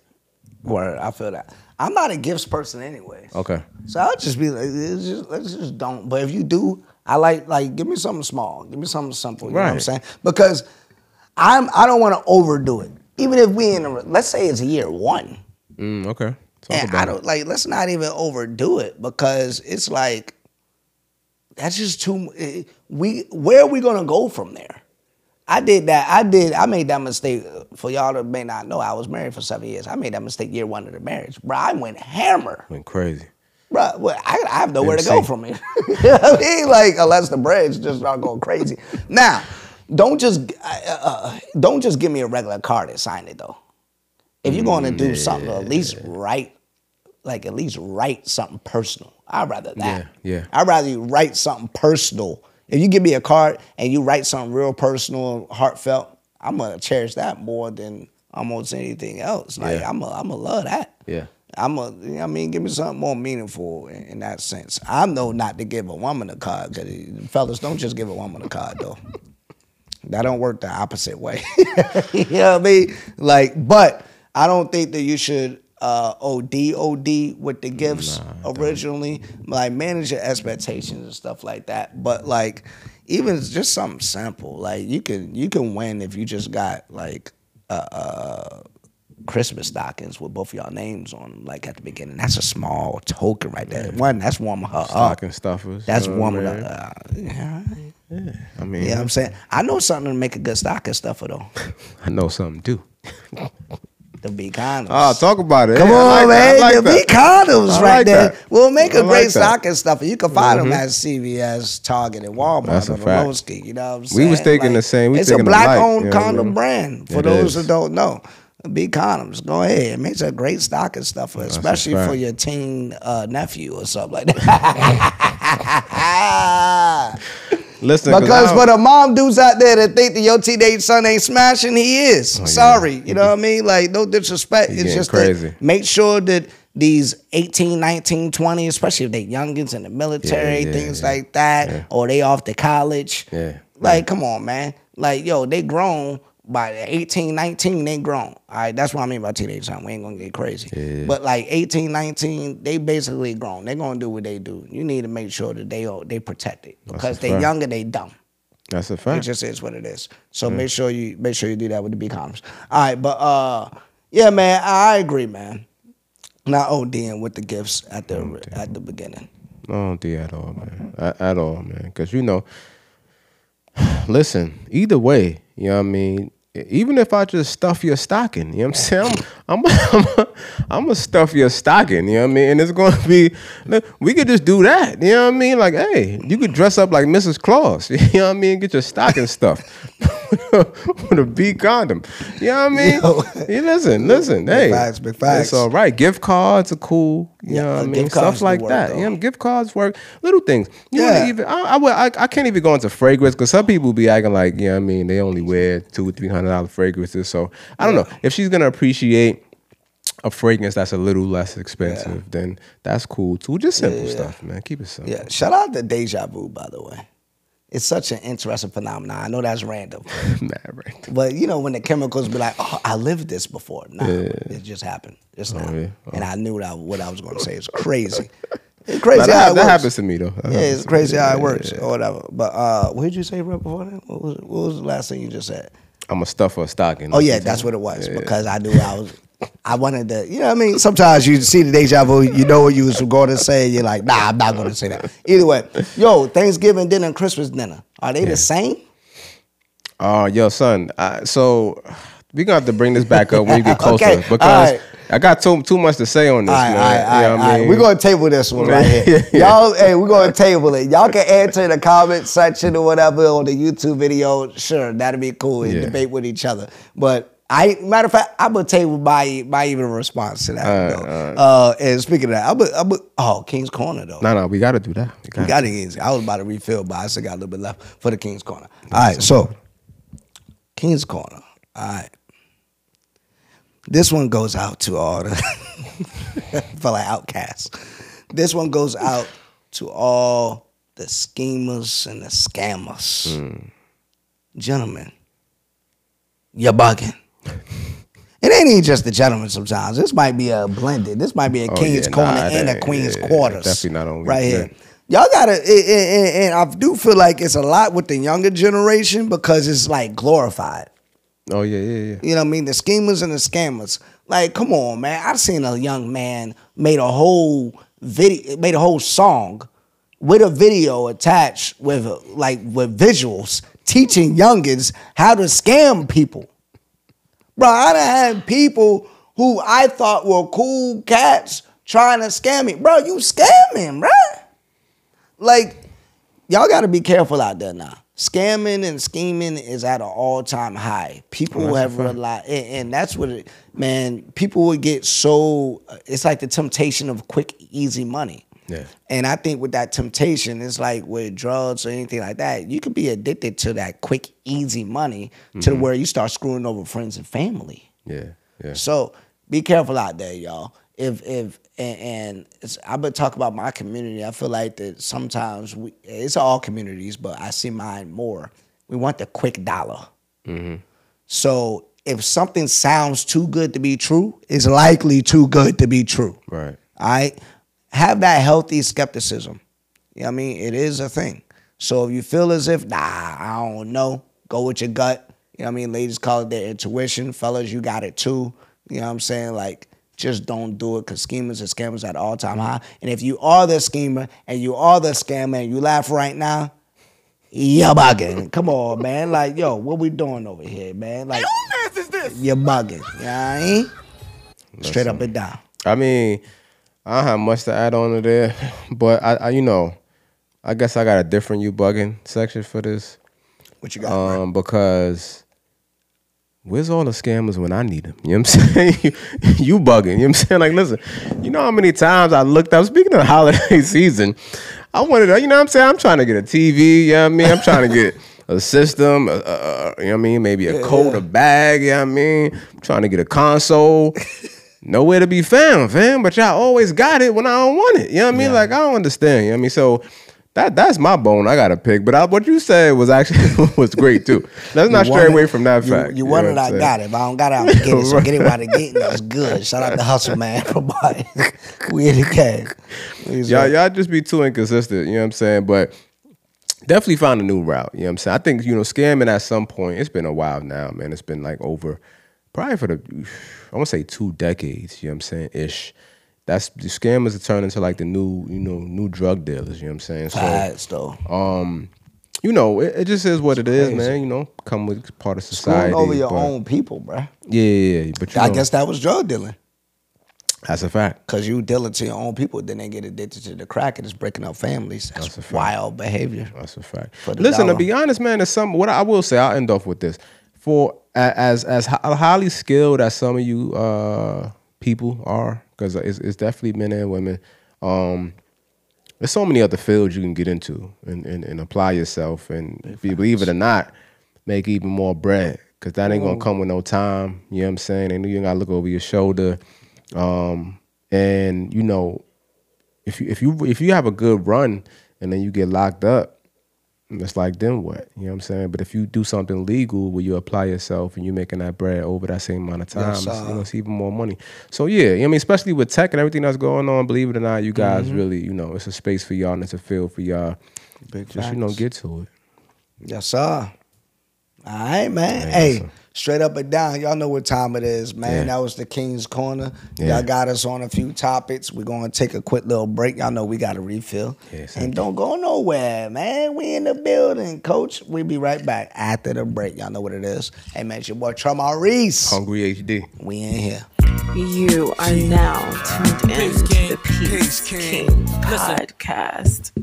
Word, I feel that. I'm not a gifts person anyway. Okay. So I'll just be like, it's just, let's just don't. But if you do, I like, like, give me something small. Give me something simple. You right. know what I'm saying? Because I'm, I don't want to overdo it. Even if we in a, let's say it's year one. Mm, okay. Talk and about I don't, it. Like, let's not even overdo it because it's like, that's just too, we, where are we going to go from there? I did that. I did. I made that mistake. For y'all that may not know, I was married for seven years. I made that mistake year one of the marriage. Bro, I went hammer. Went crazy. Bro, well, I, I have nowhere to go from here. You know what I mean? Like, unless the bread's just not going crazy. Now, don't just uh, uh, don't just give me a regular card and sign it, though. If you're going to do yeah. something, at least write, like, at least write something personal. I'd rather that. Yeah, yeah. I'd rather you write something personal. If you give me a card and you write something real personal, heartfelt, I'm gonna cherish that more than almost anything else. Like yeah. I'm a, I'm gonna love that. Yeah, I'm a, you know what I mean, give me something more meaningful in, in that sense. I know not to give a woman a card, because fellas, don't just give a woman a card though. That don't work the opposite way. You know what I mean? Like, but I don't think that you should uh, O D O D with the gifts nah, originally, like manage your expectations and stuff like that. But like, even just something simple, like you can you can win if you just got like uh, uh, Christmas stockings with both of y'all names on them, like at the beginning. That's a small token right there. Yeah. One, that's warming her Stocking up. Stocking stuffers. That's so warming her up. Yeah. Yeah, I mean, you know what I'm saying? I know something to make a good stocking stuffer though. I know something too. The B. Condoms. Oh, talk about it. Come yeah, on, like man. Like the that. B. Condoms like right that. there. We'll make a like great that. stocking stuffer. You can find mm-hmm. them at C V S, Target, and Walmart. That's a fact. Lowski, you know what I'm saying? We was thinking like, the same. We it's a black-owned condom you know? brand, for it those is. that don't know. B. Condoms. Go ahead. It makes a great stocking stuffer, That's especially for your teen uh, nephew or something like that. Listen, because for the mom dudes out there that think that your teenage son ain't smashing, he is. Oh, yeah. Sorry. You know what I mean? Like, no disrespect. It's just crazy. Make sure that these eighteen, nineteen, twenty, especially if they youngins in the military, yeah, yeah, things yeah. like that, yeah. or they off to college. Yeah. Like, yeah. come on, man. Like, yo, they grown. By eighteen, nineteen, they grown. All right, that's what I mean by teenage time. We ain't gonna get crazy. Yeah. But like eighteen, nineteen, they basically grown. They're gonna do what they do. You need to make sure that they they protect it. Because they younger, they dumb. That's a fact. It just is what it is. So mm. make sure you make sure you do that with the B. Condoms. All right, but uh, yeah, man, I agree, man. Not ODing with the gifts at the oh, at the beginning. I don't do at all, man. At, at all, man. Because you know, listen, either way, you know what I mean. Even if I just stuff your stocking, you know what I'm saying? I'm I'm I'm, I'm gonna stuff your stocking, you know what I mean? And it's gonna be, we could just do that, you know what I mean? Like, hey, you could dress up like Missus Claus, you know what I mean? Get your stocking stuffed with a B condom, you know what I mean? Yo. Hey, listen, listen, big hey, facts, big facts. It's all right. Gift cards are cool, you yeah, know what I mean? Stuff like work, that, though. You know, gift cards work. Little things. You yeah. even, I, I, I I can't even go into fragrance because some people be acting like, you know what I mean? They only wear two or three hundred. Dollar fragrances, so I don't yeah. know if she's gonna appreciate a fragrance that's a little less expensive. Yeah. Then that's cool too. Just simple yeah, yeah. stuff, man. Keep it simple. Yeah. Shout out to Deja Vu, by the way. It's such an interesting phenomenon. I know that's random, Mad random. But you know when the chemicals be like, "Oh, I lived this before." Nah, yeah. it just happened. It's oh, not, yeah. oh. and I knew what I, what I was gonna say. It's crazy. It's crazy nah, that, how it that works. happens to me though. That yeah, it's crazy how it yeah, works yeah. or whatever. But uh, what did you say right before that? What was, what was the last thing you just said? I'm a stuff or a stocking. Oh yeah, that's what it was yeah. because I knew I was. I wanted to, you know what I mean? Sometimes you see the deja vu, you know what you was going to say, and you're like, nah, I'm not going to say that. Either way, yo, Thanksgiving dinner and Christmas dinner, are they yeah. the same? Oh, uh, yo, son. I, so we are gonna have to bring this back up when we get closer okay. because. All right. I got too too much to say on this, all right, man. All right, you know all right, I mean? We're gonna table this one right here. Y'all, hey, we're gonna table it. Y'all can answer in the comment section or whatever on the YouTube video. Sure, that'd be cool. And yeah. debate with each other. But I matter of fact, I'm gonna table my my even response to that. All right, all right. Uh, and speaking of that, I'm, a, I'm a, oh King's Corner though. No, no, we gotta do that. We gotta, we gotta get, I was about to refill, but I still got a little bit left for the King's Corner. All right, so King's Corner. All right. This one goes out to all the fellow outcasts. This one goes out to all the schemers and the scammers. Mm. Gentlemen, you're bugging. It ain't even just the gentlemen sometimes. This might be a blended. This might be a oh, King's yeah, Corner nah, and a Queen's yeah, Quarters. Definitely not only. Right here. Y'all gotta, and I do feel like it's a lot with the younger generation because it's like glorified. Oh, yeah, yeah, yeah. You know what I mean? The schemers and the scammers. Like, come on, man. I've seen a young man made a whole video, made a whole song with a video attached with, like, with visuals teaching youngins how to scam people. Bro, I done had people who I thought were cool cats trying to scam me. Bro, you scamming, bro. Like, y'all got to be careful out there now. Scamming and scheming is at an all-time high. People oh, have relied, and, and that's what it, man. People would get so it's like the temptation of quick, easy money. Yeah. And I think with that temptation, it's like with drugs or anything like that, you could be addicted to that quick, easy money mm-hmm. to where you start screwing over friends and family. Yeah, yeah. So be careful out there, y'all. If if and, and it's, I've been talking about my community. I feel like that sometimes we, it's all communities, but I see mine more. We want the quick dollar. Mm-hmm. So if something sounds too good to be true, it's likely too good to be true. Right. All right. Have that healthy skepticism. You know what I mean? It is a thing. So if you feel as if, nah, I don't know, go with your gut. You know what I mean? Ladies call it their intuition. Fellas, you got it too. You know what I'm saying? Like, just don't do it because schemers and scammers at all-time high. And if you are the schemer and you are the scammer and you laugh right now, you're bugging. Come on, man. Like, yo, what we doing over here, man? Like, hey, who is this? You're bugging. Yeah, you know I mean? Straight up and down. I mean, I don't have much to add on to there, but, I, I you know, I guess I got a different you bugging section for this. What you got, Um, bro? Because... where's all the scammers when I need them? You know what I'm saying? you, you bugging. You know what I'm saying? Like, listen, you know how many times I looked up, speaking of the holiday season, I wanted to, you know what I'm saying? I'm trying to get a T V, you know what I mean? I'm trying to get a system, a, a, you know what I mean? Maybe a yeah, coat, yeah. a bag, you know what I mean? I'm trying to get a console. nowhere to be found, fam. But y'all always got it when I don't want it. You know what I mean? Yeah. Like, I don't understand. You know what I mean? So that that's my bone I got to pick. But I, what you said was actually was great, too. Let's not stray away from that you, fact. You, you want it, I saying? Got it. But I don't got it, I don't get it. So get it while they're getting us good. Shout out to Hustle Man for buying. We in the game. Y'all, y'all just be too inconsistent. You know what I'm saying? But definitely found a new route. You know what I'm saying? I think, you know, scamming at some point, it's been a while now, man. It's been like over... probably for the, I want to say two decades, you know what I'm saying, ish. That's, the scammers have turned into like the new, you know, new drug dealers, you know what I'm saying? So, facts, though. Um, you know, it, it just is what it's it crazy. Is, man, you know, come with part of society. Screwing over your but, own people, bro. Yeah, yeah, yeah. But you I know, guess that was drug dealing. That's a fact. Because you dealing to your own people, then they get addicted to the crack and it's breaking up families. That's, That's a wild fact. Behavior. That's a fact. Listen, dollar. To be honest, man, there's some, what I will say, I'll end off with this. For as as highly skilled as some of you uh, people are, because it's, it's definitely men and women. Um, there's so many other fields you can get into and and, and apply yourself, and if you believe it or not, make even more bread. Because that ain't gonna come with no time. You know what I'm saying? They know you gotta look over your shoulder, um, and you know, if you if you if you have a good run and then you get locked up. It's like, then what? You know what I'm saying? But if you do something legal where you apply yourself and you're making that bread over that same amount of time, yes, it's, you know, it's even more money. So, yeah, I mean, especially with tech and everything that's going on, believe it or not, you guys mm-hmm. really, you know, it's a space for y'all and it's a field for y'all. Big Just, facts. You know, get to it. Yes, sir. All right, man. Hey, hey, straight up and down, y'all know what time it is, man. Yeah. That was the King's Corner. Yeah. Y'all got us on a few topics. We're going to take a quick little break. Y'all know we got to refill. Yeah, and don't go nowhere, man. We in the building, coach. We'll be right back after the break. Y'all know what it is. Hey, man, it's your boy, Tre Marice. Hungry H D. We in here. You are now tuned in to the Peace King Podcast.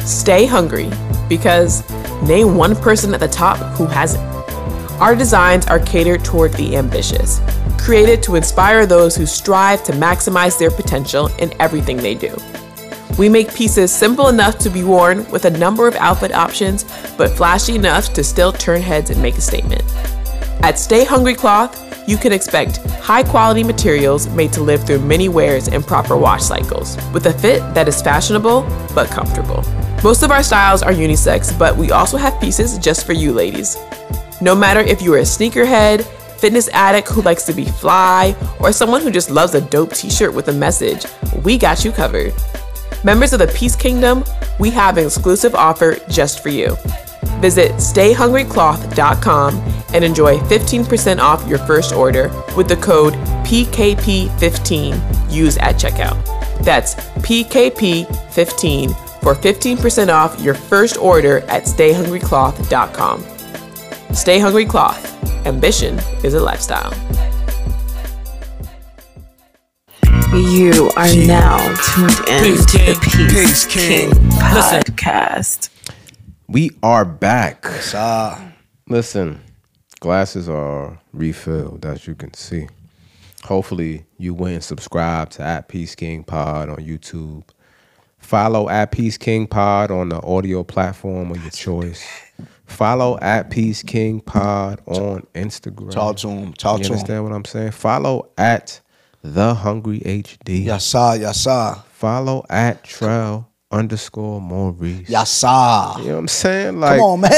Stay hungry, because name one person at the top who hasn't. Our designs are catered toward the ambitious, created to inspire those who strive to maximize their potential in everything they do. We make pieces simple enough to be worn with a number of outfit options, but flashy enough to still turn heads and make a statement. At Stay Hungry Cloth, you can expect high-quality materials made to live through many wears and proper wash cycles, with a fit that is fashionable but comfortable. Most of our styles are unisex, but we also have pieces just for you ladies. No matter if you are a sneakerhead, fitness addict who likes to be fly, or someone who just loves a dope t-shirt with a message, we got you covered. Members of the Peace Kingdom, we have an exclusive offer just for you. Visit stay hungry cloth dot com and enjoy fifteen percent off your first order with the code P K P fifteen used at checkout. That's P K P fifteen for fifteen percent off your first order at stay hungry cloth dot com. Stay Hungry Cloth. Ambition is a lifestyle. You are now tuned in to the Peace King Podcast. We are back. Listen, glasses are refilled, as you can see. Hopefully, you went and subscribed to at Peace King Pod on YouTube. Follow at Peace King Pod on the audio platform of your choice. Follow at Peace King Pod on Instagram. Talk to him. Talk to him. You understand what I'm saying? Follow at The Hungry H D. Yassa, yassa. Follow at Trell underscore Maurice. Yassa. You know what I'm saying? Like, come on, man.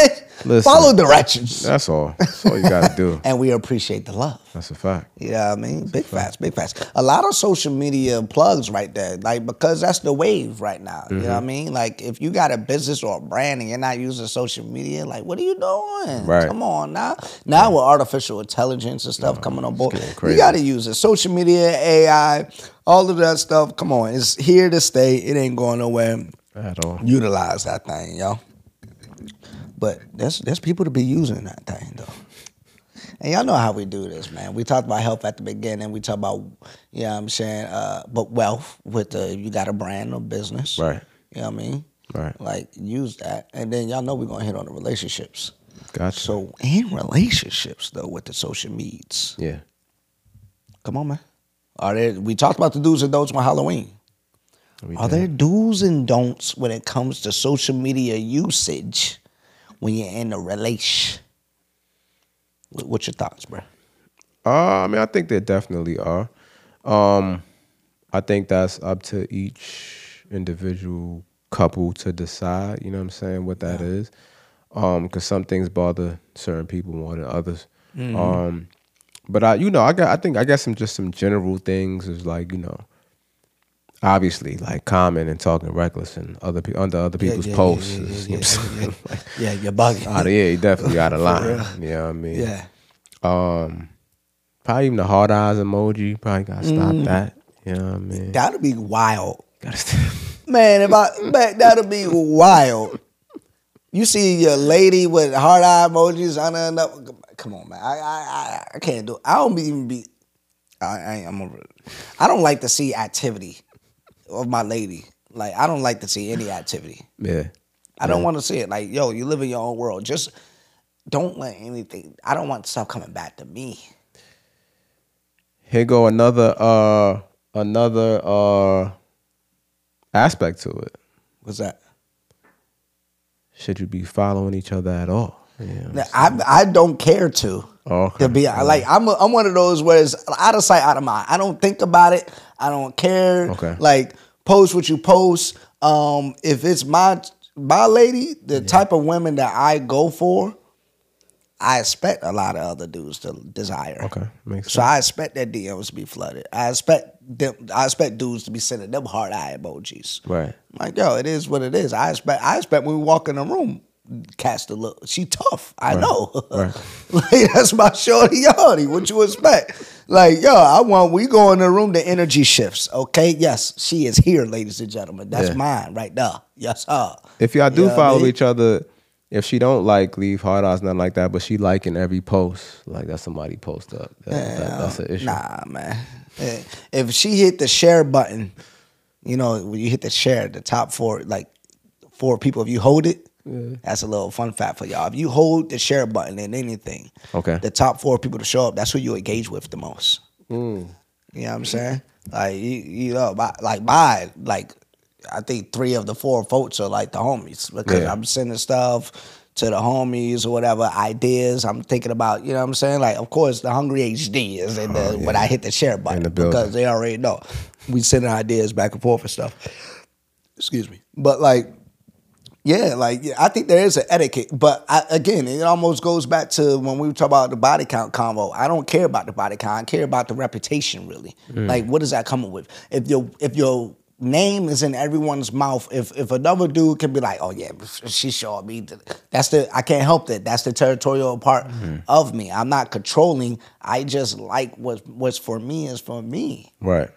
Listen, follow directions. That's all. That's all you got to do. And we appreciate the love. That's a fact. You know what I mean? That's big facts, big facts. A lot of social media plugs right there, like, because that's the wave right now. Mm-hmm. You know what I mean? Like, if you got a business or a brand and you're not using social media, like, what are you doing? Right. Come on now. Now yeah. with artificial intelligence and stuff no, coming on board, you got to use it. Social media, A I, all of that stuff. Come on. It's here to stay. It ain't going nowhere. At all. Utilize that thing, yo. But there's, there's people to be using that thing, though. And y'all know how we do this, man. We talked about health at the beginning. We talked about, you know what I'm saying, uh, but wealth with the, you got a brand or business. Right. You know what I mean? Right. Like, use that. And then y'all know we're going to hit on the relationships. Gotcha. So, in relationships, though, with the social medias. Yeah. Come on, man. Are there, we talked about the do's and don'ts on Halloween. We Are did. there do's and don'ts when it comes to social media usage? When you're in a relation, what's your thoughts, bro? Uh, I mean, I think there definitely are. Um, I think that's up to each individual couple to decide, you know what I'm saying, what that yeah. is. Um, because some things bother certain people more than others. Mm-hmm. Um, but I, you know, I got, I think I got some just some general things is like, you know, obviously like comment and talking reckless and other people under other people's yeah, yeah, posts. Yeah, yeah, yeah, yeah, yeah, yeah. yeah, you're bugging. Out of, yeah, you definitely out of line. You know what I mean? Yeah. Um, probably even the hard eyes emoji. Probably gotta stop mm. that. You know what I mean? That'll be wild. Gotta stop. Man, if I man, that'll be wild. You see your lady with hard eye emojis on her and up. Come on, man. I I I can't do it. I don't even be. I I I'm a, I don't like to see activity of my lady. Like I don't like to see any activity. Yeah. I don't yeah. want to see it. Like yo, you live in your own world. Just don't let anything. I don't want stuff coming back to me. Here go another uh another uh aspect to it. What's that? Should you be following each other at all? Yeah, now, I I don't care to. Okay. To be okay. Like I'm a, I'm one of those where it's out of sight, out of mind. I don't think about it. I don't care. Okay. Like post what you post. Um, if it's my my lady, the yeah. type of women that I go for, I expect a lot of other dudes to desire. Okay, makes sense. So I expect their D Ms to be flooded. I expect them. I expect dudes to be sending them hard eye emojis. Right. Like yo, it is what it is. I expect. I expect when we walk in the room, cast a look. She tough. I right. know. Right. Like that's my shorty, yardie. What you expect? Like yo, I want. We go in the room. The energy shifts. Okay. Yes, she is here, ladies and gentlemen. That's yeah. mine right there. Yes, sir. If y'all do you know follow I mean? each other. If she don't like leave hard eyes, nothing like that, but she liking every post, like that's somebody post up. That, yeah, that, that's an issue. Nah, man. If she hit the share button, you know, when you hit the share, the top four, like four people, if you hold it, yeah. that's a little fun fact for y'all. If you hold the share button in anything, okay, the top four people to show up, that's who you engage with the most. Mm. You know what I'm saying? Like, you, you know, by, like, by, like, I think three of the four votes are like the homies because yeah. I'm sending stuff to the homies or whatever, ideas I'm thinking about, you know what I'm saying? Like, of course, the Hungry H D is in the, oh, yeah. when I hit the share button the because they already know. We sending ideas back and forth and stuff. Excuse me. But like, yeah, like, yeah, I think there is an etiquette. But I, again, it almost goes back to when we talk about the body count convo. I don't care about the body count. I care about the reputation, really. Mm. Like, what is that coming with? If you're, if you're, name is in everyone's mouth. If if another dude can be like, oh yeah, she showed me. That's the I can't help that. That's the territorial part mm-hmm. of me. I'm not controlling. I just like what what's for me is for me. Right.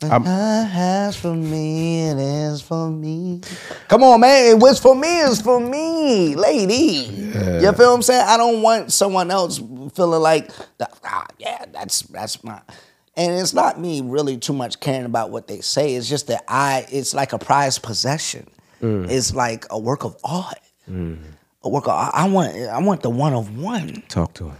What I has for me, it is for me. Come on, man. What's for me is for me, lady. Yeah. You feel what I'm saying? I don't want someone else feeling like, ah, yeah, that's that's my. And it's not me really too much caring about what they say. It's just that I, it's like a prized possession. Mm. It's like a work of art. Mm. A work of art. I want, I want the one of one. Talk to her.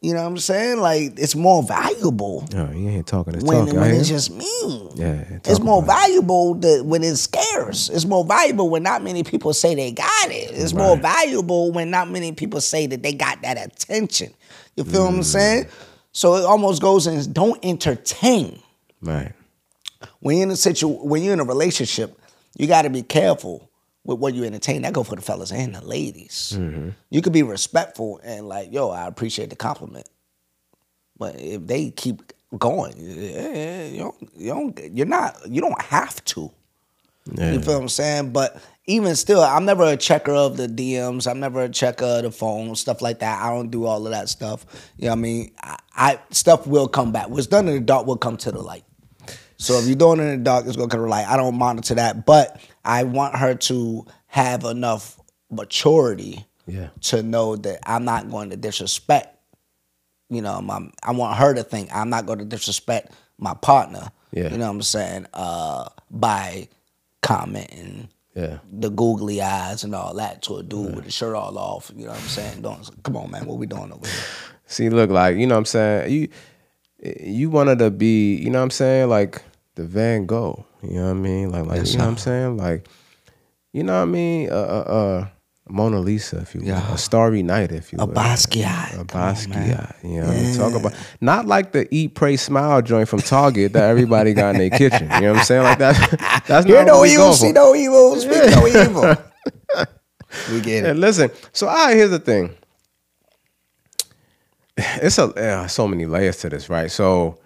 You know what I'm saying? Like, it's more valuable. No, you ain't talking. It's when, talking. When it's just me. Yeah. It's more valuable that when it's scarce. It's more valuable when not many people say they got it. It's right. more valuable when not many people say that they got that attention. You feel mm. what I'm saying? So it almost goes and don't entertain. Right. When you're in a situ, when you're in a relationship, you got to be careful with what you entertain. That go for the fellas and the ladies. Mm-hmm. You could be respectful and like, yo, I appreciate the compliment, but if they keep going, you don't, you don't, you're not, you don't have to. Yeah. You feel what I'm saying? But even still, I'm never a checker of the D Ms. I'm never a checker of the phone, stuff like that. I don't do all of that stuff. You know what I mean? I, I stuff will come back. What's done in the dark will come to the light. So if you're doing it in the dark, it's going to come to the light. I don't monitor that. But I want her to have enough maturity yeah. to know that I'm not going to disrespect. You know, my, I want her to think I'm not going to disrespect my partner. Yeah. You know what I'm saying? Uh, by... commenting, yeah, the googly eyes and all that to a dude yeah. with his shirt all off. You know what I'm saying? Don't, come on, man, what we doing over here? See, look, like, you know what I'm saying? You you wanted to be, you know what I'm saying? Like the Van Gogh. You know what I mean? Like, like yes, you know what I'm saying? Like, you know what I mean? Uh, uh, uh Mona Lisa, if you will. Yeah. A Starry Night, if you will. A Basquiat. A Basquiat. You know what yeah. I'm talking about? Not like the Eat, Pray, Smile joint from Target that everybody got in their kitchen. You know what I'm saying? Like that, that's Hear not no what evil, going see for. No evil, speak yeah. no evil. We get it. And listen, so all right, here's the thing. It's a uh, so many layers to this, right? So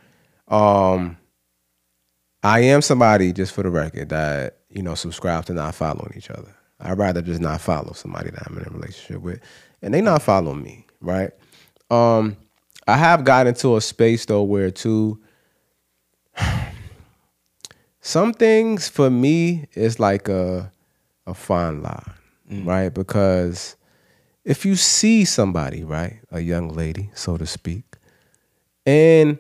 um, I am somebody, just for the record, that, you know, subscribes to not following each other. I'd rather just not follow somebody that I'm in a relationship with, and they not follow me, right? Um, I have gotten into a space, though, where, too, some things for me is like a, a fine line, mm. right? Because if you see somebody, right, a young lady, so to speak, and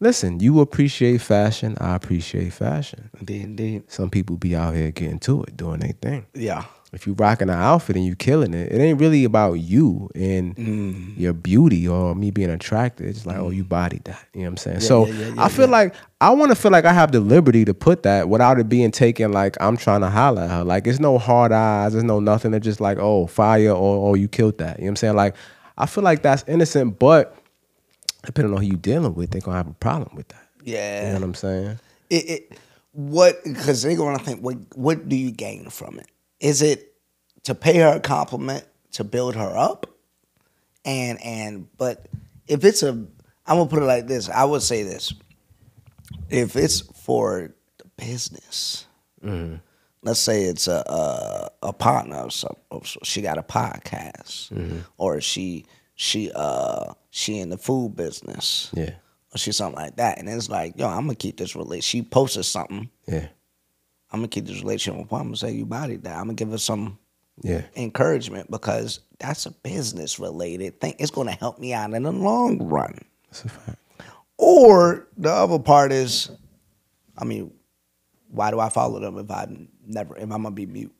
listen, you appreciate fashion, I appreciate fashion. Indeed, indeed. Some people be out here getting to it, doing their thing. Yeah. If you rocking an outfit and you killing it, it ain't really about you and mm. your beauty or me being attracted. It's like, mm. oh, you bodied that. You know what I'm saying? Yeah, so yeah, yeah, yeah, I feel yeah. like I want to feel like I have the liberty to put that without it being taken like I'm trying to holler at her. Like, it's no hard eyes. There's no nothing. It's just like, oh, fire, or oh, you killed that. You know what I'm saying? Like, I feel like that's innocent, but depending on who you're dealing with, they're going to have a problem with that. Yeah. You know what I'm saying? It, it what Because they're going to think, what, what do you gain from it? Is it to pay her a compliment, to build her up? And, and but if it's a, I'm going to put it like this. I would say this. If it's for the business, mm-hmm. let's say it's a a, a partner of some, she got a podcast, mm-hmm. or she, she, uh, she in the food business. Yeah. Or she's something like that. And it's like, yo, I'm going to keep this relationship. She posted something. Yeah. I'm going to keep this relationship with her. I'm going to say, you bodied that. I'm going to give her some yeah. encouragement because that's a business-related thing. It's going to help me out in the long run. That's a fact. Or the other part is, I mean, why do I follow them if I'm never, if I'm going to be mute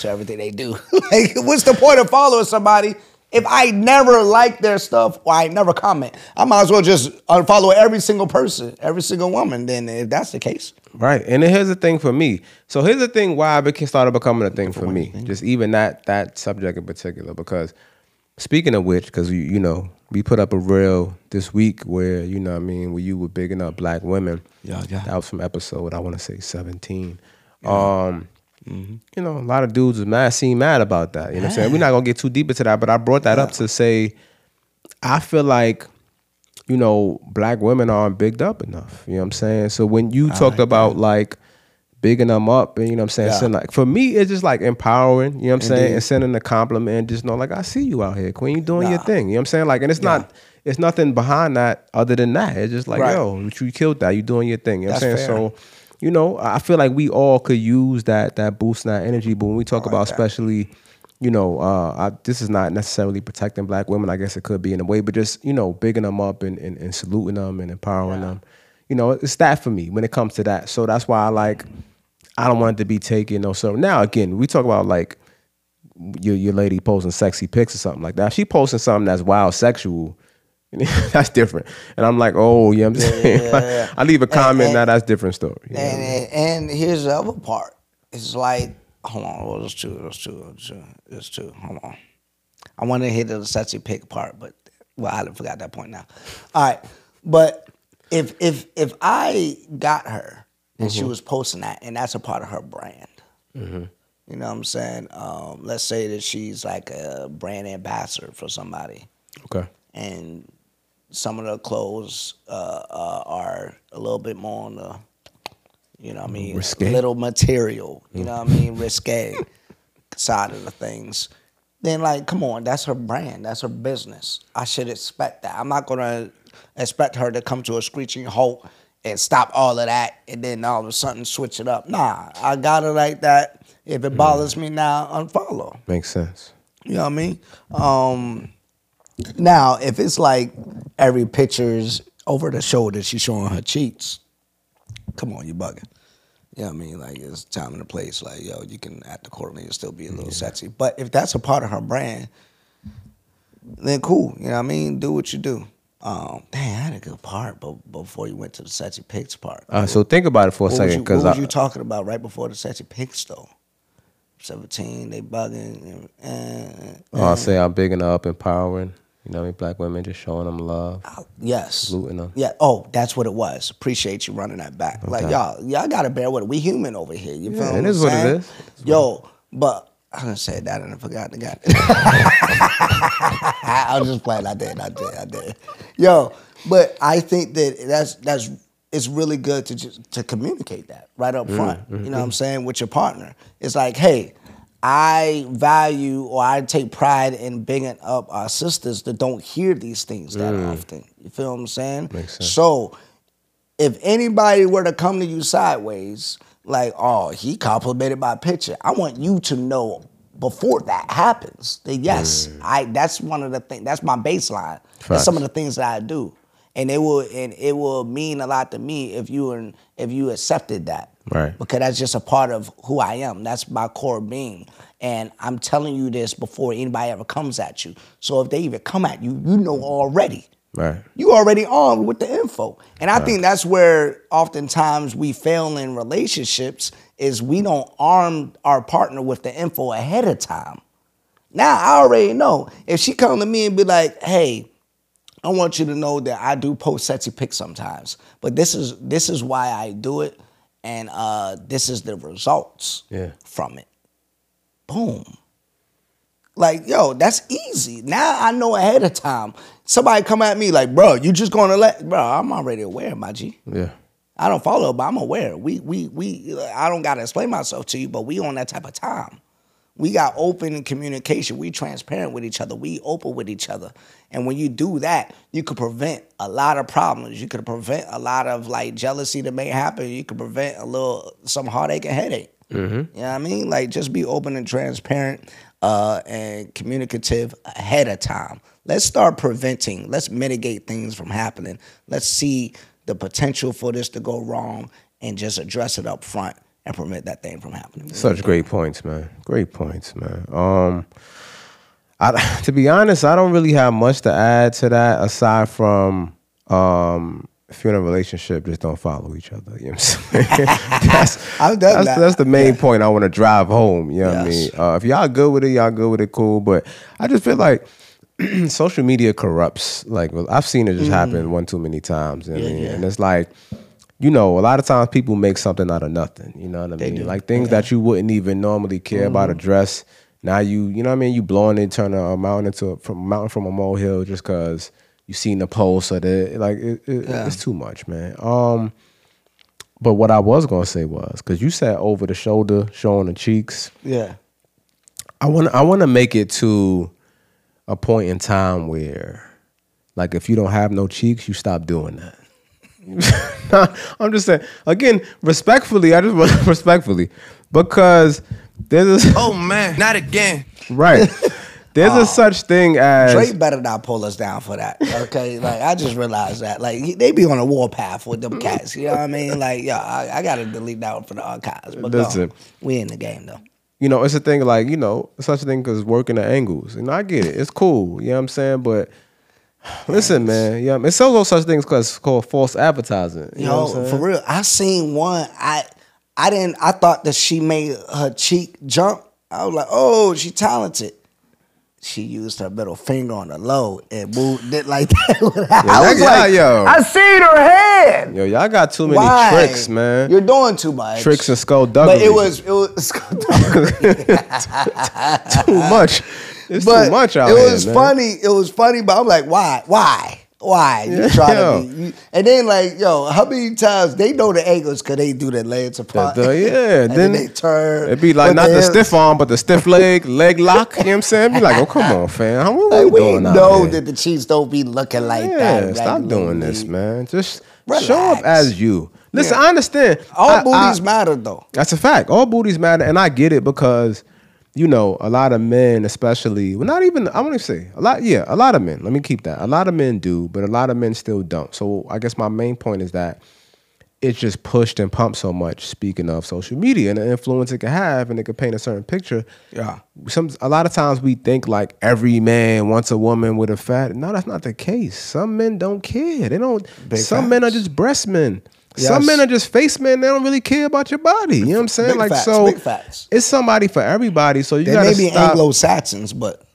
to everything they do? Like, what's the point of following somebody if I never like their stuff or I never comment? I might as well just unfollow every single person, every single woman, then, if that's the case. Right. And here's the thing for me. So here's the thing why it started becoming a thing for me, just even that that subject in particular, because speaking of which, because, you, you know, we put up a reel this week where, you know what I mean, where you were bigging up black women. Yeah, yeah. That was from episode, I want to say, seventeen. Yeah. Um. Mm-hmm. You know, a lot of dudes was mad, seem mad about that. You know what I'm saying? We're not going to get too deep into that, but I brought that yeah. up to say, I feel like, you know, black women aren't bigged up enough. You know what I'm saying? So when you I talked like about that. Like bigging them up and, you know what I'm saying? Yeah. Sending, like, for me, it's just like empowering, you know what I'm Indeed. saying? And sending a compliment and just know, like, I see you out here, Queen, you doing nah. your thing. You know what I'm saying? Like, and it's yeah. not, it's nothing behind that other than that. It's just like, right. yo, you killed that. You doing your thing. You know That's what I'm saying? Fair. So, you know, I feel like we all could use that that boost in our energy. But when we talk like about that. especially, you know, uh, I, this is not necessarily protecting black women. I guess it could be in a way. But just, you know, bigging them up and, and, and saluting them and empowering yeah. them. You know, it's that for me when it comes to that. So that's why I like, I don't want it to be taken or so. Now, again, we talk about like your, your lady posting sexy pics or something like that. If she posting something that's wild sexual, that's different. And I'm like, oh, you know what I'm saying? Yeah, yeah, yeah. I leave a comment, and, and, now that's a different story. You know? and, and here's the other part. It's like, hold on, well, there's two, there's two, there's two, there's two. Hold on. I wanted to hit the sexy pick part, but, well, I forgot that point now. All right, but if if if I got her, and mm-hmm. she was posting that, and that's a part of her brand, mm-hmm. you know what I'm saying? Um, let's say that she's like a brand ambassador for somebody. Okay. And some of the clothes uh, uh, are a little bit more on the, you know what I mean, risque. little material, you know what I mean, risque side of the things. Then, like, come on, that's her brand. That's her business. I should expect that. I'm not going to expect her to come to a screeching halt and stop all of that and then all of a sudden switch it up. Nah, I got her like that. If it bothers mm. me now, unfollow. Makes sense. You know what I mean? Um... Now, if it's like every picture's over the shoulder, she's showing her cheeks, come on, you bugging. You know what I mean? Like, it's time and a place. Like, yo, you can act accordingly and still be a little yeah. sexy. But if that's a part of her brand, then cool. You know what I mean? Do what you do. Um, dang, I had a good part but before you went to the sexy pics part. Uh, so think about it for a what second. You, what I, were you talking about right before the sexy pics, though? seventeen, they bugging. And, and, oh, I say I'm bigging up, empowering. You know what I mean? Black women, just showing them love. Uh, yes. Saluting them. Yeah. Oh, that's what it was. Appreciate you running that back. Okay. Like, y'all, y'all got to bear with it. We human over here. You yeah, feel me? It is what it is. It's Yo, what... but I done said that and I forgot the guy. I was just playing. I did. I did. I did. Yo, but I think that that's, that's, it's really good to just, to communicate that right up front. Mm-hmm. You know what I'm saying? With your partner. It's like, hey, I value or I take pride in bigging up our sisters that don't hear these things that mm. often. You feel what I'm saying? Makes sense. So if anybody were to come to you sideways, like, oh, he complimented my picture, I want you to know before that happens that, yes, mm. I that's one of the things, that's my baseline. Facts. That's some of the things that I do. And it will and it will mean a lot to me if you were, if you accepted that. Right. Because that's just a part of who I am. That's my core being. And I'm telling you this before anybody ever comes at you. So if they even come at you, you know already. Right. You already on with the info. And I right. think that's where oftentimes we fail in relationships is we don't arm our partner with the info ahead of time. Now, I already know. If she come to me and be like, hey, I want you to know that I do post sexy pics sometimes. But this is this is why I do it. And uh, this is the results yeah. from it. Boom. Like, yo, that's easy. Now I know ahead of time. Somebody come at me like, bro, you just gonna let, bro, I'm already aware, my G. Yeah. I don't follow, but I'm aware. We, we, we, I don't gotta explain myself to you, but we on that type of time. We got open communication. We transparent with each other. We open with each other. And when you do that, you could prevent a lot of problems. You could prevent a lot of like jealousy that may happen. You could prevent a little, some heartache and headache. Mm-hmm. You know what I mean? Like just be open and transparent uh, and communicative ahead of time. Let's start preventing. Let's mitigate things from happening. Let's see the potential for this to go wrong and just address it up front. And prevent that thing from happening. Such great points, man. Great points, man. Um, I, to be honest, I don't really have much to add to that aside from um, if you're in a relationship, just don't follow each other. You know what I'm saying? that's, I'm done that's, that's the main yeah. point I want to drive home. You know yes. what I mean? Uh, if y'all good with it, y'all good with it, cool. But I just feel like social media corrupts. Like I've seen it just mm. happen one too many times. You know yeah, I mean? yeah. And it's like... You know, a lot of times people make something out of nothing. You know what I they mean? Do. Like things yeah. that you wouldn't even normally care mm. about address. Now you, you know what I mean? You blowing it, turning a mountain into a, from a mountain from a molehill just because you seen the post or the like. It, it, yeah. It's too much, man. Um, but what I was gonna say was because you said over the shoulder, showing the cheeks. Yeah. I want I want to make it to a point in time where, like, if you don't have no cheeks, you stop doing that. I'm just saying again, respectfully. I just want respectfully because there's a, oh man, not again. Right, there's uh, a such thing as Drake better not pull us down for that. Okay, like I just realized that like they be on a warpath with them cats. You know what I mean? Like yo, I, I gotta delete that one for the archives. But listen, no, we in the game though. You know, it's a thing like you know, such a thing because working the angles. You know, I get it. It's cool. You know what I'm saying, but. Listen, man, yeah, it's so such things because it's called false advertising. You know, know for real, I seen one. I, I didn't. I thought that she made her cheek jump. I was like, oh, she talented. She used her middle finger on the low and moved it like that. I yeah, was guy, like, yo, I seen her head. Yo, y'all got too many Why? tricks, man. You're doing too much tricks and skullduggery. But it was it was too much. It's but too much out it was here, funny. It was funny, but I'm like, why? Why? Why? You yeah, try yo. to be. You, and then, like, yo, how many times they know the angles because they do their legs apart? The, the, yeah. and then, then they turn. It'd be like, not the stiff arm, but the stiff leg, leg lock. You know what I'm saying? Be like, oh, come on, fam. What like, we doing know that the Chiefs don't be looking like yeah, that. Yeah, stop like, doing me. this, man. Just relax. Show up as you. Listen, yeah. I understand. All I, booties I, matter, though. That's a fact. All booties matter, and I get it because... You know, a lot of men, especially, well, not even, I want to say, a lot, yeah, a lot of men, let me keep that. A lot of men do, but a lot of men still don't. So I guess my main point is that it's just pushed and pumped so much, speaking of social media and the influence it can have, and it can paint a certain picture. Yeah. Some, a lot of times we think like every man wants a woman with a fat. No, that's not the case. Some men don't care. They don't, Big some facts. men are just breast men. Yes. Some men are just face men. They don't really care about your body. You know what I'm saying? Big like facts, so, big facts. It's somebody for everybody. So you got to stop. They may be Anglo-Saxons, but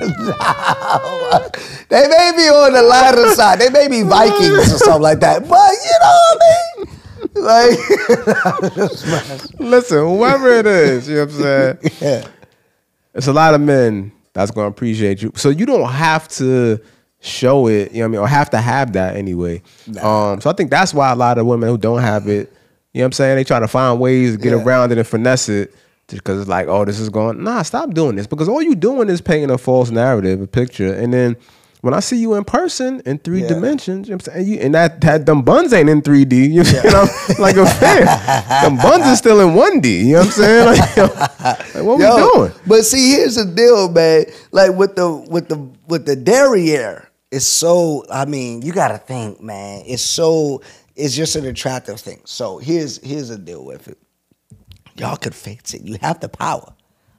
no. They may be on the lighter side. They may be Vikings or something like that. But you know what I mean. Like, listen, whoever it is, you know what I'm saying? Yeah. It's a lot of men that's going to appreciate you. So you don't have to show it, you know what I mean, or have to have that anyway. Nah. Um, so I think that's why a lot of women who don't have it, you know what I'm saying, they try to find ways to get yeah. around it and finesse it because it's like, oh, this is going, nah, stop doing this because all you doing is painting a false narrative, a picture, and then when I see you in person in three yeah. dimensions, you know what I'm saying? You, and that, that them buns ain't in three D. You know what yeah. I'm like a fan. Them buns are still in one D. You know what I'm saying? Like, yo, like what yo, we doing? But see, here's the deal, man. Like with the with the with the derriere, it's so. I mean, you gotta think, man. It's so. It's just an attractive thing. So here's here's the deal with it. Y'all could fix it. You have the power.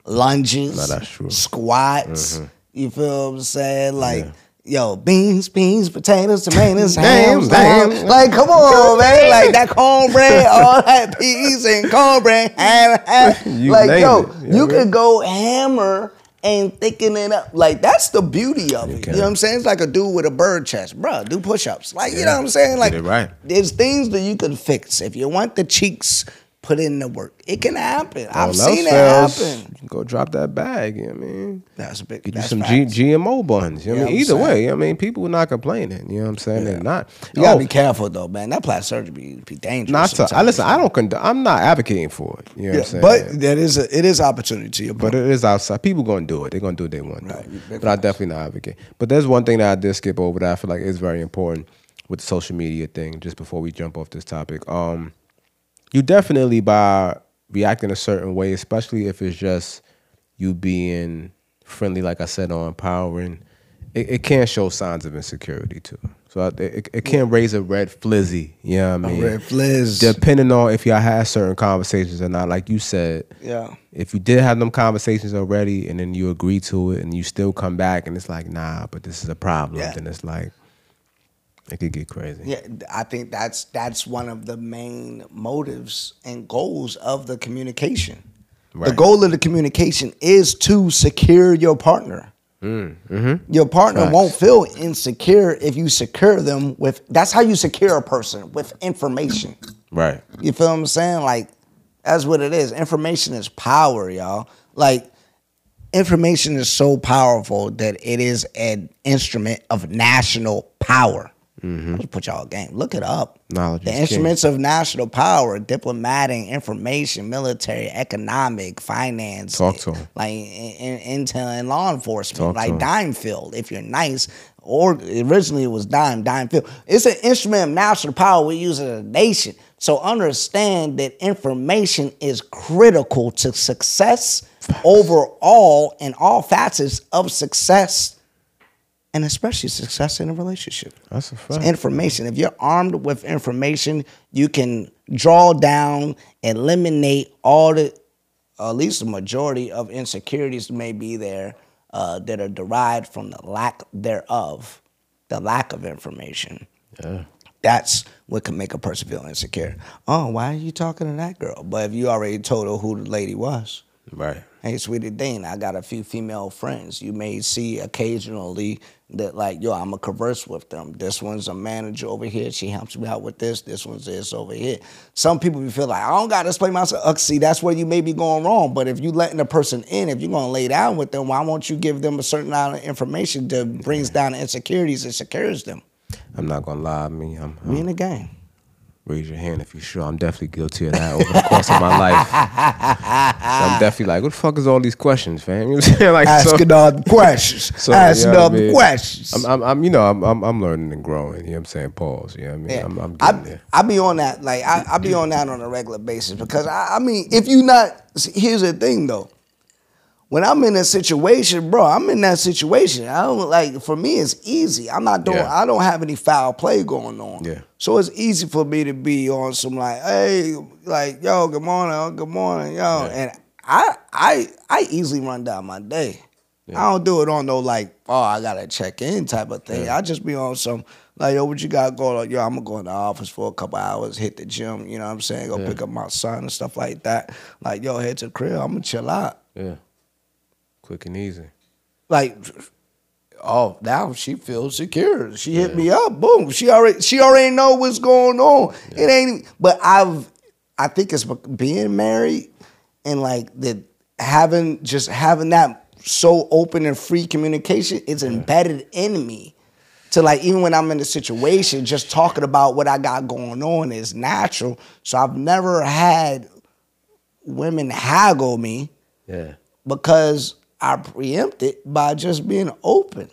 Lunges, no, squats. Mm-hmm. You feel what I'm saying? Like. Yeah. Yo, beans, beans, potatoes, tomatoes, hams, hams. Like, come on, man. Like, that cornbread, all that peas and cornbread, ham, ham. Like, yo, it. you could go hammer and thicken it up. Like, that's the beauty of you it. Can. You know what I'm saying? It's like a dude with a bird chest. Bruh, do push-ups. Like, yeah. you know what I'm saying? Like, right. there's things that you can fix. If you want the cheeks, put in the work. It can happen. All I've seen fails, it happen. Go drop that bag, you know what I mean? That's a big. Get you some G, G M O buns, you know what I mean? Either way, you know what I mean? People are not complaining, you know what I'm saying? Yeah. They're not. You gotta oh, be careful though, man. That plastic surgery be, be dangerous. Not to, I listen, I don't cond- I'm not advocating for it, you know yeah, what I'm saying? But that is a, it is opportunity to your point. But it is outside. People gonna do it. They're gonna do what they want right, to. But I definitely not advocate. But there's one thing that I did skip over that I feel like is very important with the social media thing, just before we jump off this topic. Um You definitely, by reacting a certain way, especially if it's just you being friendly, like I said, or empowering, it, it can show signs of insecurity, too. So it, it can raise a red flizzy, you know what I mean? A red flizz. Depending on if y'all had certain conversations or not, like you said. Yeah. If you did have them conversations already and then you agree to it and you still come back and it's like, nah, but this is a problem, yeah. then it's like, it could get crazy. Yeah, I think that's that's one of the main motives and goals of the communication. Right. The goal of the communication is to secure your partner. Mm, mm-hmm. Your partner Facts. won't feel insecure if you secure them with. That's how you secure a person, with information. Right. You feel what I'm saying? Like, that's what it is. Information is power, y'all. Like, information is so powerful that it is an instrument of national power. Mm-hmm. I'll put y'all game. Look it up. Knowledge the instruments king. of national power: diplomatic, information, military, economic, finance. Talk to them. Like in, in, intel and law enforcement. Talk like dime field. If you're nice, or originally it was dime dime field. It's an instrument of national power. We use it as a nation. So understand that information is critical to success overall in all facets of success. And especially success in a relationship. That's a fact. It's information. If you're armed with information, you can draw down, eliminate all the, at least the majority of insecurities that may be there uh, that are derived from the lack thereof, the lack of information. Yeah. That's what can make a person feel insecure. Oh, why are you talking to that girl? But if you already told her who the lady was. Right. Hey, sweetie Dane, I got a few female friends. You may see occasionally that, like, yo, I'm going to converse with them. This one's a manager over here. She helps me out with this. This one's this over here. Some people you feel like, I don't got to explain myself. See, that's where you may be going wrong. But if you letting a person in, if you're going to lay down with them, why won't you give them a certain amount of information that brings down the insecurities and secures them? I'm not going to lie. I mean, I'm, I'm... we in the game. Raise your hand if you're sure. I'm definitely guilty of that over the course of my life. So I'm definitely like, what the fuck is all these questions, fam? You know what I'm saying? Like, asking so, all the questions. So, asking you know all the I mean? questions. I'm, I'm, I'm, you know, I'm, I'm, I'm learning and growing. You know what I'm saying? Pause. You know what I mean? Yeah. I'm, I'm getting I, there. I be on that. Like, I, I be on that on a regular basis because I, I mean, if you not, here's the thing though. When I'm in a situation, bro, I'm in that situation. I don't like. For me, it's easy. I'm not doing. Yeah. I don't have any foul play going on. Yeah. So it's easy for me to be on some like, hey, like, yo, good morning, good morning, yo, yeah. and I, I, I easily run down my day. Yeah. I don't do it on no like, oh, I gotta check in type of thing. Yeah. I just be on some like, yo, what you got going on? Yo, I'm gonna go in the office for a couple hours, hit the gym, you know what I'm saying? Go yeah. pick up my son and stuff like that. Like, yo, head to the crib, I'm gonna chill out. Yeah. Quick and easy. Like, oh, now she feels secure. She hit yeah. me up, boom. She already she already know what's going on. Yeah. It ain't but I've I think it's being married and like the having just having that so open and free communication is embedded in me to like, even when I'm in a situation, just talking about what I got going on is natural. So I've never had women haggle me yeah. because I preempt it by just being open.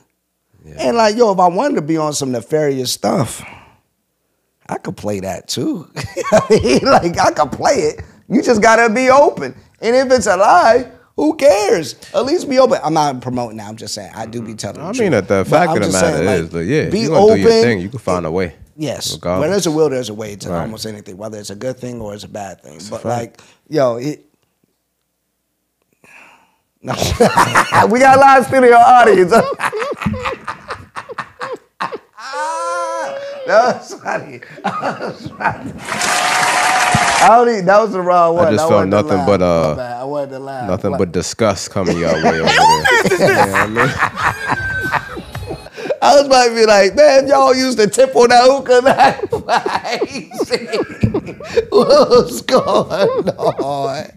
Yeah. And like, yo, if I wanted to be on some nefarious stuff, I could play that too. I mean, like I could play it. You just gotta be open. And if it's a lie, who cares? At least be open. I'm not promoting that. I'm just saying I do be telling. I the mean, truth. At the fact of the matter saying, like, is, that, yeah, be you open. Do your thing, you can find a way. Yes, regardless. When there's a will, there's a way to right. almost anything, whether it's a good thing or it's a bad thing. It's but like, yo, it. No, we got a live studio audience. That was funny. That was funny. I don't even, that was the wrong one. I just I felt nothing laugh. but uh, I wanted to laugh. Nothing but disgust coming your way over there. Yeah, I, mean. I was about to be like, man, y'all used to tip on that hookah night. Like, what's going on?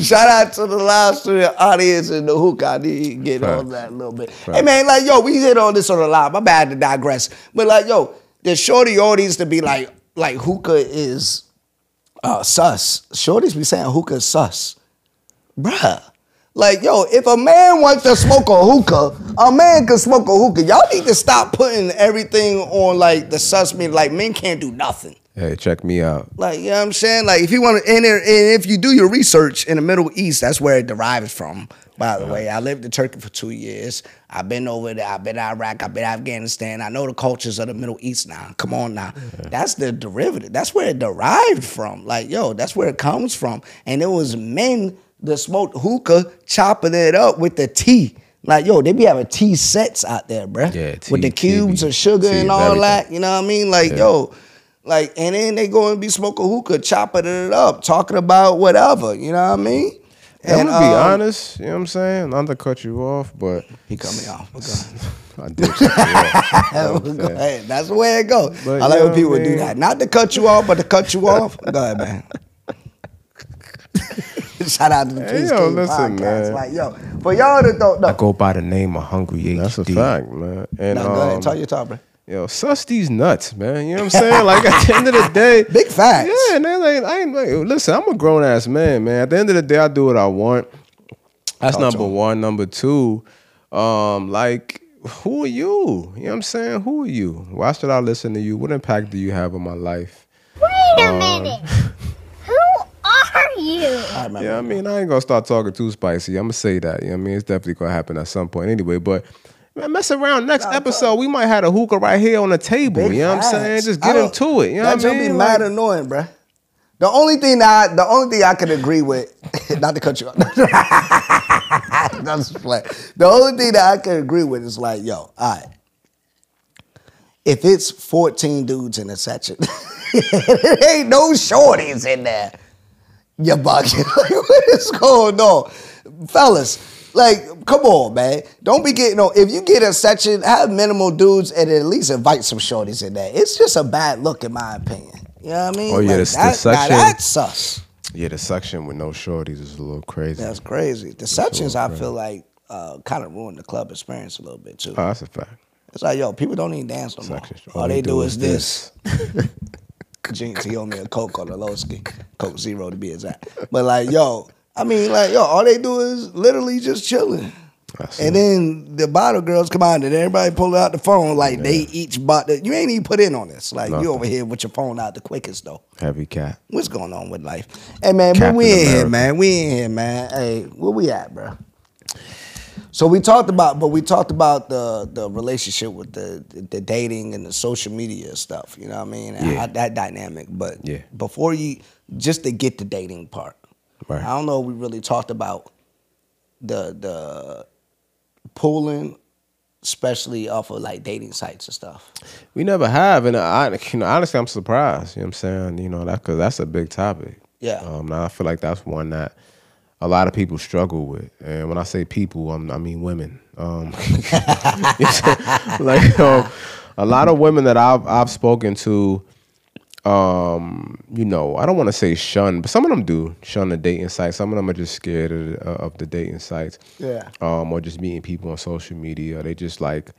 Shout out to the live studio audience and the hookah. I need to get right. on that a little bit. Right. Hey man, like yo, we hit on this on the live. I'm bad to digress, but like yo, the shorty audience to be like, like hookah is. Uh, sus. Shorties be saying hookah sus. Bruh. Like, yo, if a man wants to smoke a hookah, a man can smoke a hookah. Y'all need to stop putting everything on, like, the sus mean. Like, men can't do nothing. Hey, check me out. Like, you know what I'm saying? Like, if you want to, and if you do your research in the Middle East, that's where it derives from, by the yeah. way. I lived in Turkey for two years. I've been over there. I've been to Iraq. I've been to Afghanistan. I know the cultures of the Middle East now. Come on now. Yeah. That's the derivative. That's where it derived from. Like, yo, that's where it comes from. And it was men that smoked hookah chopping it up with the tea. Like, yo, they be having tea sets out there, bruh. Yeah, tea, with the cubes of sugar tea, and all everything. That. You know what I mean? Like, yeah. yo. Like, and then they go and be smoking hookah, chopping it up, talking about whatever, you know what I mean? And, and I'm gonna be um, honest, you know what I'm saying? Not to cut you off, but he cut me off. Okay. I did cut you off. Go ahead. That's the way it goes. But I like when people I mean? do that. Not to cut you off, but to cut you off. Go ahead, man. Shout out to the Peace hey, King listen, Podcast. Man. Like, yo, for y'all that don't know. I go by the name of Hungry H D. That's a fact, man. And, no, go um, ahead. Talk your talk, bro. Yo, suss these nuts, man. You know what I'm saying? Like, at the end of the day. Big facts. Yeah, man. Like, I ain't like, listen, I'm a grown-ass man, man. At the end of the day, I do what I want. That's Talk number one. Number two, um, like, who are you? You know what I'm saying? Who are you? Why should I listen to you? What impact do you have on my life? Wait a um, minute. Who are you? I yeah, I mean, I ain't going to start talking too spicy. I'm going to say that. You know what I mean? It's definitely going to happen at some point anyway, but... Man, mess around. Next nah, episode, we might have a hookah right here on the table. You know what I'm saying? Just get into it. You know what I mean? That just be mad annoying, bro. The only thing that I, the only thing I can agree with, not to cut you off. That's play. The only thing that I can agree with is like, yo, all right. If it's fourteen dudes in a section, there ain't no shorties in there. You're bugging. Like, what is going on, fellas? Like, come on, man. Don't be getting on. If you get a section, have minimal dudes and at least invite some shorties in there. It's just a bad look, in my opinion. You know what I mean? Oh, yeah, like, the, that, the section. Now, that's sus. Yeah, the section with no shorties is a little crazy. That's crazy. The that's sections, I feel like, uh, kind of ruined the club experience a little bit, too. Oh, that's a fact. It's like, yo, people don't even dance no more. All, All they do, do is this. this. Jinx, he owed me a Coke on the low ski. Coke Zero, to be exact. But, like, yo... I mean, like, yo, all they do is literally just chilling. And then the bottle girls come out and everybody pull out the phone. Like, yeah. they each bought the, you ain't even put in on this. Like, nothing. You over here with your phone out the quickest, though. Heavy cat. What's going on with life? Hey, man, Captain we in America. here, man. We in here, man. Hey, where we at, bro? So we talked about, but we talked about the the relationship with the the, the dating and the social media stuff. You know what I mean? Yeah. I, that dynamic. But yeah. before you, just to get the dating part. Right. I don't know if we really talked about the the pulling, especially off of like dating sites and stuff? We never have, and I, you know, honestly, I'm surprised. You know what I'm saying? You know, that because that's a big topic. Yeah. Um, now I feel like that's one that a lot of people struggle with, and when I say people, I'm, I mean women. Um, like um, a lot of women that I've I've spoken to, um, you know, I don't want to say shun, but some of them do shun the dating sites. Some of them are just scared of, uh, of the dating sites, yeah, um, or just meeting people on social media. Or they just like,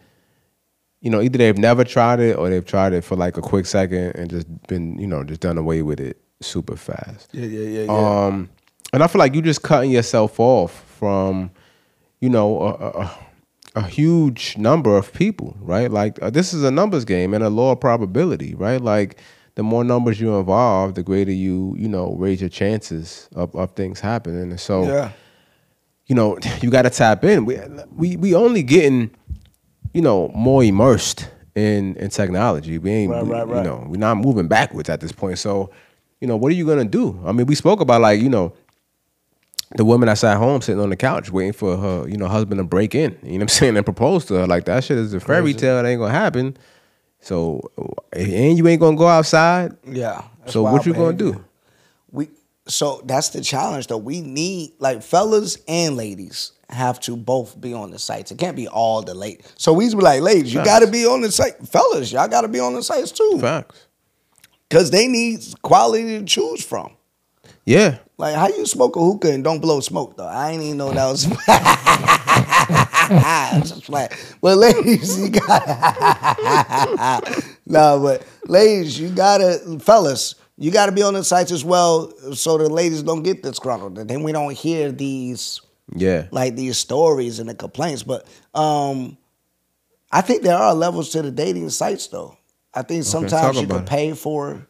you know, either they've never tried it or they've tried it for like a quick second and just been, you know, just done away with it super fast. Yeah, yeah, yeah, yeah. Um, And I feel like you just cutting yourself off from, you know, a, a, a huge number of people, right? Like, uh, this is a numbers game and a law of probability, right? Like, the more numbers you involve, the greater you, you know, raise your chances of, of things happening. And so, yeah. you know, you got to tap in. We, we we only getting, you know, more immersed in, in technology. We ain't, right, right, right. you know, we're not moving backwards at this point. So, you know, what are you going to do? I mean, we spoke about, like, you know, the woman that's at home sitting on the couch waiting for her, you know, husband to break in, you know what I'm saying, and propose to her. Like, that shit is a fairy tale. It ain't gonna happen. So, and you ain't gonna go outside. Yeah. So what you gonna do? We so that's the challenge though. We need, like, fellas and ladies have to both be on the sites. It can't be all the ladies. So we used to be like, ladies, you gotta be on the site. Fellas, y'all gotta be on the sites too. Facts. Cause they need quality to choose from. Yeah. Like, how you smoke a hookah and don't blow smoke, though? I ain't even know that was... Just like, but ladies, you gotta... no, but ladies, you gotta... Fellas, you gotta be on the sites as well so the ladies don't get disgruntled. And then we don't hear these... Yeah. Like, these stories and the complaints. But um, I think there are levels to the dating sites, though. I think sometimes okay, you can pay for...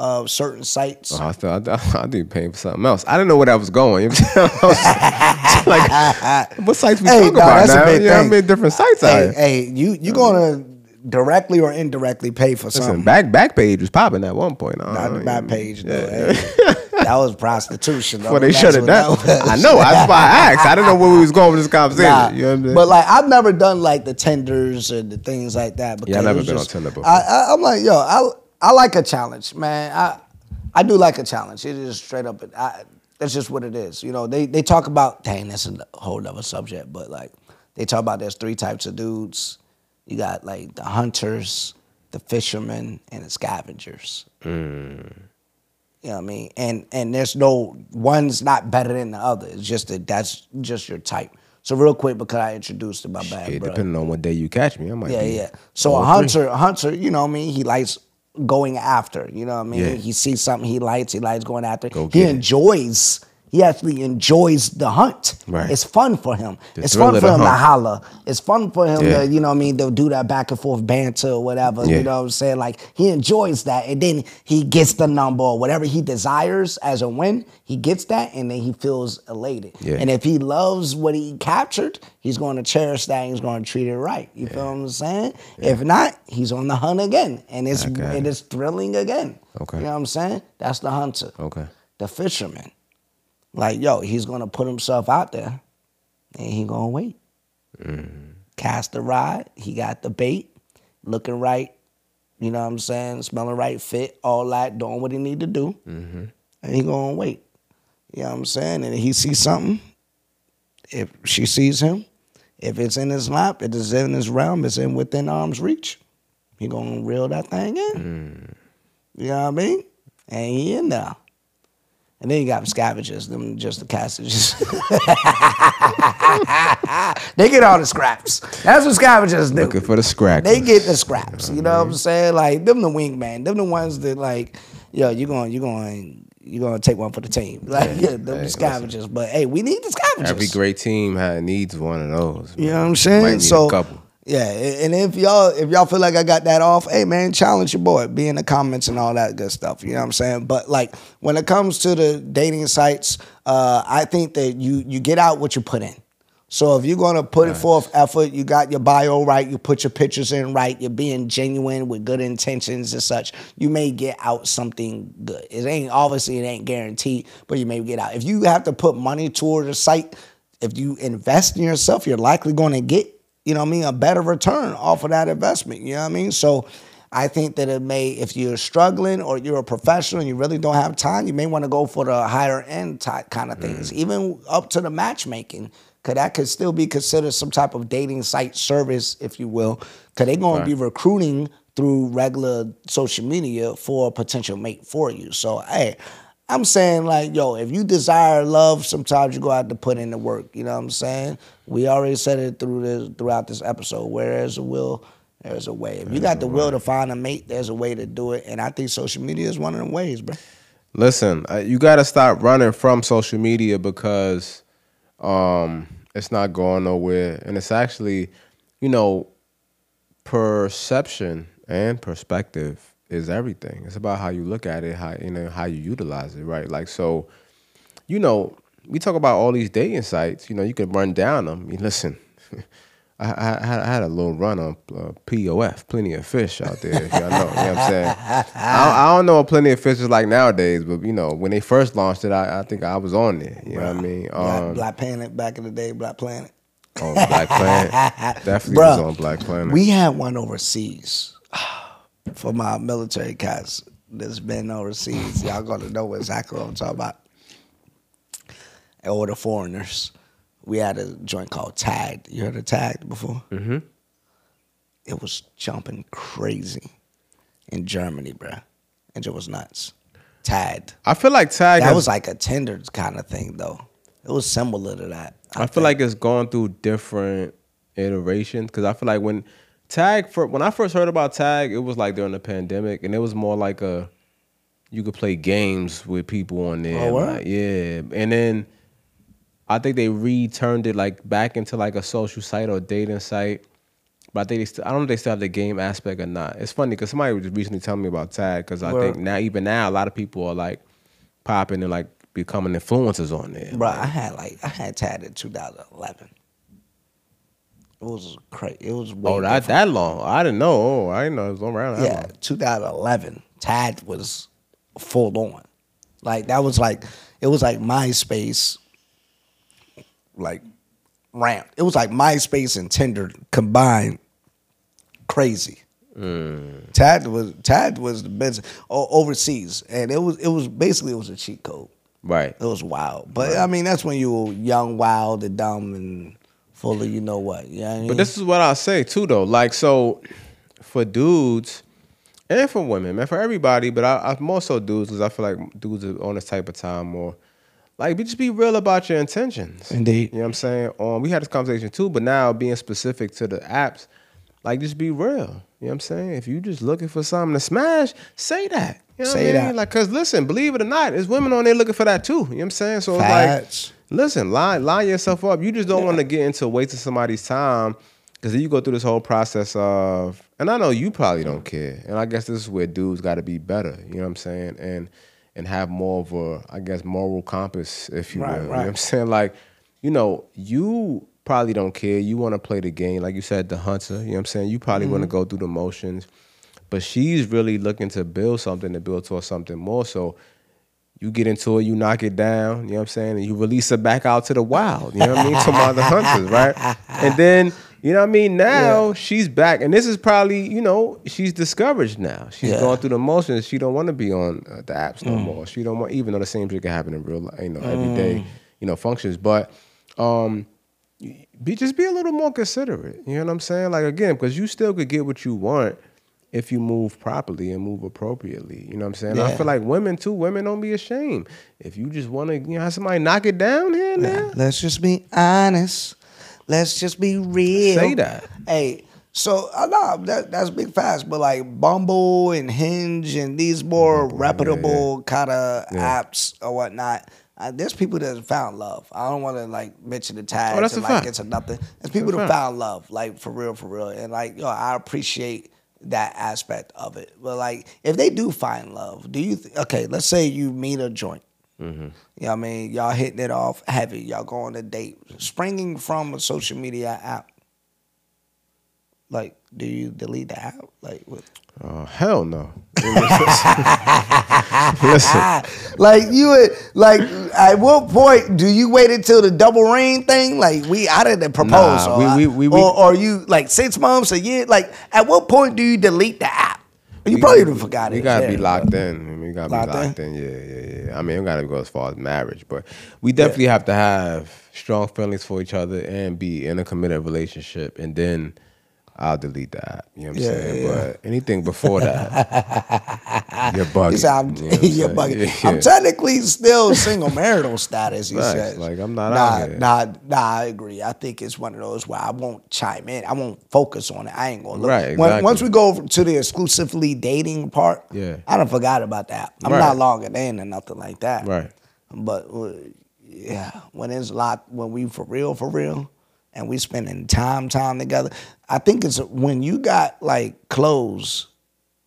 Of certain sites. Oh, I, thought, I, I, I did pay for something else. I didn't know where that was going. Like, what sites we hey, talking no, about that's now? A big yeah, thing. I mean, different sites. Hey, out hey, here. you you gonna directly or indirectly pay for Listen, something? Back Backpage was popping at one point. Oh, Not the Backpage though. Yeah. Hey, that was prostitution. Though. Well, they shut it down. I know. That's why I asked. I didn't know where we was going with this conversation. Nah, you know what I'm saying? But like, I've never done like the Tinders and the things like that. Because yeah, I've never been just, on Tinder before. I, I, I'm like, yo, I. I like a challenge, man. I I do like a challenge. It is straight up. I, that's just what it is. You know, they, they talk about, dang, that's a whole other subject, but like they talk about there's three types of dudes. You got like the hunters, the fishermen, and the scavengers. Mm. You know what I mean? And and there's no, one's not better than the other. It's just that that's just your type. So real quick, because I introduced it, my bad, bro. Yeah, depending on what day you catch me, I might Yeah, be yeah. So a hunter, a hunter, you know what I mean? He likes... going after, you know what I mean? Yeah. He sees something he likes, he likes going after. Go he enjoys, it. he actually enjoys the hunt. Right. It's fun for him. The it's fun for him hunt. to holler. It's fun for him yeah. to, you know what I mean, to do that back and forth banter or whatever, yeah. you know what I'm saying? Like, he enjoys that, and then he gets the number or whatever he desires as a win, he gets that, and then he feels elated. Yeah. And if he loves what he captured, he's going to cherish that and he's going to treat it right. You yeah. feel what I'm saying? Yeah. If not, he's on the hunt again. And it's okay. and it's thrilling again. Okay. You know what I'm saying? That's the hunter. Okay. The fisherman. Like, yo, he's going to put himself out there and he going to wait. Mm. Cast the rod. He got the bait. Looking right. You know what I'm saying? Smelling right. Fit. All that. Doing what he need to do. Mm-hmm. And he going to wait. You know what I'm saying? And he sees something. If she sees him, if it's in his lap, it is in his realm, it's in within arm's reach, he gonna reel that thing in. Mm. You know what I mean? And he in there. And then you got scavengers, them just the castages. They get all the scraps. That's what scavengers do. Looking for the scraps. They get the scraps. You know what I'm saying? Like, them the wingman. Them the ones that like, yo, you going, you going... You're going to take one for the team. Like, yeah, them hey, scavengers. Listen. But, hey, we need the scavengers. Every great team needs one of those. Man. You know what I'm saying? Might need so, a couple. Yeah, and if y'all if y'all feel like I got that off, hey, man, challenge your boy. Be in the comments and all that good stuff. You know what I'm saying? But, like, when it comes to the dating sites, uh, I think that you you get out what you put in. So if you're going to put nice. it forth effort, you got your bio right, you put your pictures in right, you're being genuine with good intentions and such, you may get out something good. It ain't, obviously it ain't guaranteed, but you may get out. If you have to put money toward a site, If you invest in yourself, you're likely going to get, you know what I mean, a better return off of that investment. You know what I mean? So I think that it may, if you're struggling or you're a professional and you really don't have time, you may want to go for the higher end type kind of things, mm. even up to the matchmaking, because that could still be considered some type of dating site service, if you will, because they're going right. to be recruiting through regular social media for a potential mate for you. So, hey, I'm saying, like, yo, if you desire love, sometimes you go out to put in the work. You know what I'm saying? We already said it through this, throughout this episode. Where there's a will, there's a way. If you got the will to find a mate, there's a way to do it. And I think social media is one of them ways, bro. Listen, you got to stop running from social media because um, it's not going nowhere. And it's actually, you know, perception and perspective is everything. It's about how you look at it, how, you know, how you utilize it, right? Like, so, you know, we talk about all these dating sites. You know, you can run down them. I mean, listen, I, I, I had a little run on uh, P O F, Plenty of Fish, out there. If y'all know, you know what I'm saying? I, I don't know what Plenty of Fish is like nowadays, but, you know, when they first launched it, I, I think I was on there. You wow. know what I mean? Um, Black Planet back in the day, Black Planet. Oh, Black Planet. Definitely Bruh, was on Black Planet. We had one overseas for my military cats that's been overseas. Y'all gonna know exactly what I'm talking about. Or the foreigners. We had a joint called Tag. You heard of Tag before? Mm-hmm. It was jumping crazy in Germany, bro. And it was nuts. Tag. I feel like Tag. That has, was like a Tinder kind of thing, though. It was similar to that. I, I feel like it's gone through different iterations because I feel like when Tag, for, when I first heard about Tag, it was like during the pandemic, and it was more like a you could play games with people on there. Oh, what? Like, yeah, and then I think they returned it like back into like a social site or dating site, but I think they still, I don't know if they still have the game aspect or not. It's funny because somebody was recently telling me about Tag because I well, think now even now a lot of people are like popping and like becoming influencers on there. Bro, like, I had like I had Tag in two thousand eleven. It was crazy. It was way oh that, that long. I didn't know. Oh, I didn't know it was around. That yeah, long. two thousand eleven. Tag was full on. Like that was like it was like MySpace. Like ramped. It was like MySpace and Tinder combined. Crazy. Mm. Tag was Tag was the best overseas, and it was it was basically it was a cheat code. Right. It was wild, but right. I mean that's when you were young, wild, and dumb, and full of you know what, you know what I mean? But this is what I'll say too though. Like so for dudes and for women, man, for everybody, but I, I more so dudes because I feel like dudes are on this type of time more. Like just be real about your intentions. Indeed. You know what I'm saying? Um, we had this conversation too, but now being specific to the apps, like just be real. You know what I'm saying? If you just looking for something to smash, say that. You know what say I mean? That. Like, cause listen, believe it or not, there's women on there looking for that too. You know what I'm saying? So Facts. It's like listen, line, line yourself up. You just don't yeah. want to get into wasting somebody's time because then you go through this whole process of, and I know you probably don't care, and I guess this is where dudes got to be better, you know what I'm saying, and and have more of a, I guess, moral compass, if you right, will. Right. You know what I'm saying? Like, you know, you probably don't care. You want to play the game. Like you said, the hunter, you know what I'm saying? You probably mm-hmm. want to go through the motions, but she's really looking to build something, to build towards something more, so you get into it, you knock it down, you know what I'm saying? And you release it back out to the wild, you know what I mean? To my other hunters, right? And then, you know what I mean? Now yeah. she's back. And this is probably, you know, she's discouraged now. She's yeah. going through the motions. She don't want to be on the apps no mm. more. She don't want, even though the same shit can happen in real life, you know, everyday, mm. you know, functions. But um, be just be a little more considerate, you know what I'm saying? Like, again, because you still could get what you want if you move properly and move appropriately. You know what I'm saying? Yeah. I feel like women too, women don't be ashamed. If you just want to, you know, have somebody knock it down here and there. Let's just be honest. Let's just be real. Say that. Hey, so, uh, no, that, that's big facts, but like Bumble and Hinge and these more Bumble, reputable yeah, yeah. kind of yeah. apps or whatnot, uh, there's people that found love. I don't want to like mention the tags oh, that's and like fact. It's a nothing. There's people that's that found love, like for real, for real. And like, yo, I appreciate that aspect of it. But like, if they do find love, do you, th- okay, let's say you meet a joint. Mm-hmm. You know what I mean? Y'all hitting it off heavy. Y'all going to date. Springing from a social media app. Like, do you delete the app? Like, what? Oh, hell no. Listen. Like, you would, like, at what point do you wait until the double ring thing? Like, we out of the proposal. Nah, we, I, we, we, we, or, or you, like, six months, a year? Like, at what point do you delete the app? You we, probably even forgot we it. We got to be locked bro. in. I mean, we got to be locked in. Yeah, yeah, yeah. I mean, we got to go as far as marriage. But we definitely yeah. have to have strong feelings for each other and be in a committed relationship. And then I'll delete the app. You know what I'm yeah, saying? Yeah. But anything before that, you're bugging. So I'm, you know you're bugging. Yeah, yeah. I'm technically still single marital status, he nice. says. Like, I'm not nah, out here. Nah, nah, I agree. I think it's one of those where I won't chime in. I won't focus on it. I ain't going to look. Right, exactly. when, once we go to the exclusively dating part, yeah. I done forgot about that. I'm right. not logging in or nothing like that. Right. But, yeah, when it's locked, when we for real, for real, and we spending time, time together. I think it's when you got like clothes,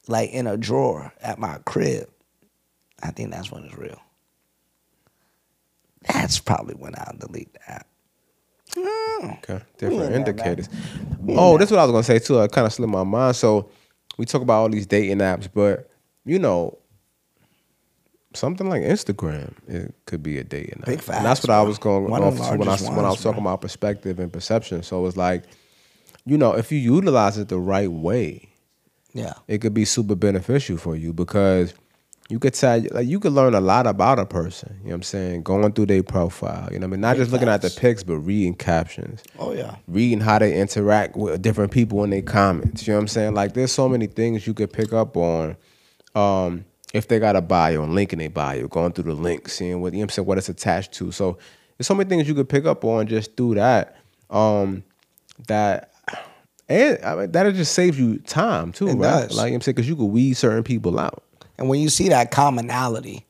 like in a drawer at my crib. I think that's when it's real. That's probably when I'll delete the app. Okay, different indicators. Oh, that's what I was gonna say too. I kind of slipped my mind. So we talk about all these dating apps, but you know, something like Instagram, it could be a dating app. And that's what I was going off to when I when I was talking about perspective and perception. So it's like, you know, if you utilize it the right way, yeah, it could be super beneficial for you because you could tell, like, you could learn a lot about a person. You know what I'm saying? Going through their profile. You know what I mean? Not just looking at the pics, but reading captions. Oh yeah. Reading how they interact with different people in their comments. You know what I'm saying? Like, there's so many things you could pick up on. Um, If they got a bio and link in their bio, going through the link, seeing what, you know what I'm saying, what it's attached to. So there's so many things you could pick up on just through that. Um, that and I mean, that just saves you time too, it right? Does. Like, you know what I'm saying, because you could weed certain people out. And when you see that commonality,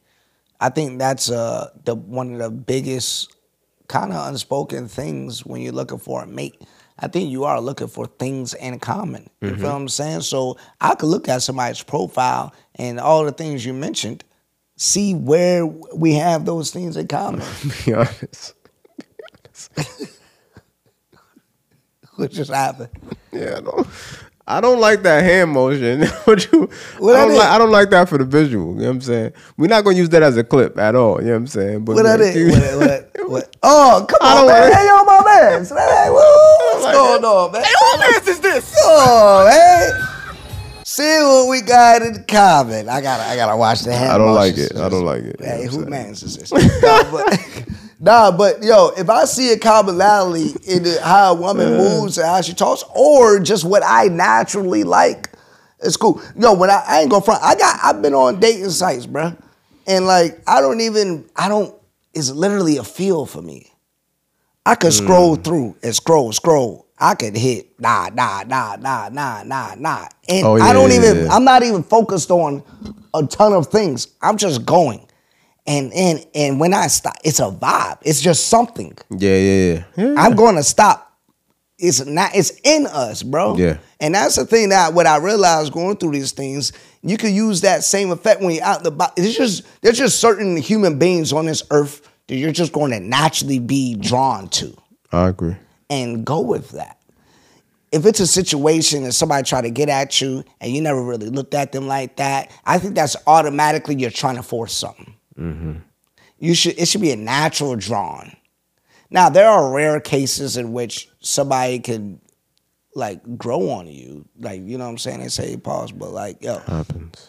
I think that's uh the one of the biggest kind of unspoken things when you're looking for a mate. I think you are looking for things in common. You mm-hmm. feel what I'm saying? So I could look at somebody's profile and all the things you mentioned, see where we have those things in common. Be honest. What just happened? Yeah, I don't, I don't like that hand motion. What you, what I, don't like, I don't like that for the visual. You know what I'm saying? We're not going to use that as a clip at all. You know what I'm saying? But what that is? What, what, what? Oh, come I on, man. Hey, yo, my man. So that ain't woo. What's going on, man? Hey, what mess is this? Oh, man. See what we got in common. I gotta, I gotta watch the hand. I don't like it. I don't like it. Hey, who mans is this? nah, but, nah, but yo, if I see a commonality in the, how a woman moves and how she talks, or just what I naturally like, it's cool. Yo, when I, I ain't gonna front, I got, I've been on dating sites, bro, and like I don't even, I don't. It's literally a feel for me. I could scroll mm. through and scroll, scroll. I could hit nah, nah, nah, nah, nah, nah, nah. And oh, yeah, I don't yeah, even, yeah. I'm not even focused on a ton of things. I'm just going. And and and when I stop, it's a vibe. It's just something. Yeah, yeah, yeah. yeah. I'm going to stop. It's not, it's in us, bro. Yeah. And that's the thing that what I realized going through these things, you could use that same effect when you're out the box. It's just, there's just certain human beings on this earth you're just going to naturally be drawn to. I agree. And go with that. If it's a situation and somebody try to get at you and you never really looked at them like that, I think that's automatically you're trying to force something. Mm-hmm. You should. It should be a natural drawn. Now, there are rare cases in which somebody could, like, grow on you. Like, you know what I'm saying? They say pause, but like, yo. Happens.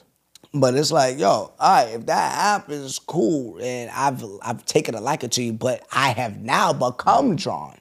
But it's like, yo, all right, if that happens, cool. And I've I've taken a liking to you, but I have now become drawn.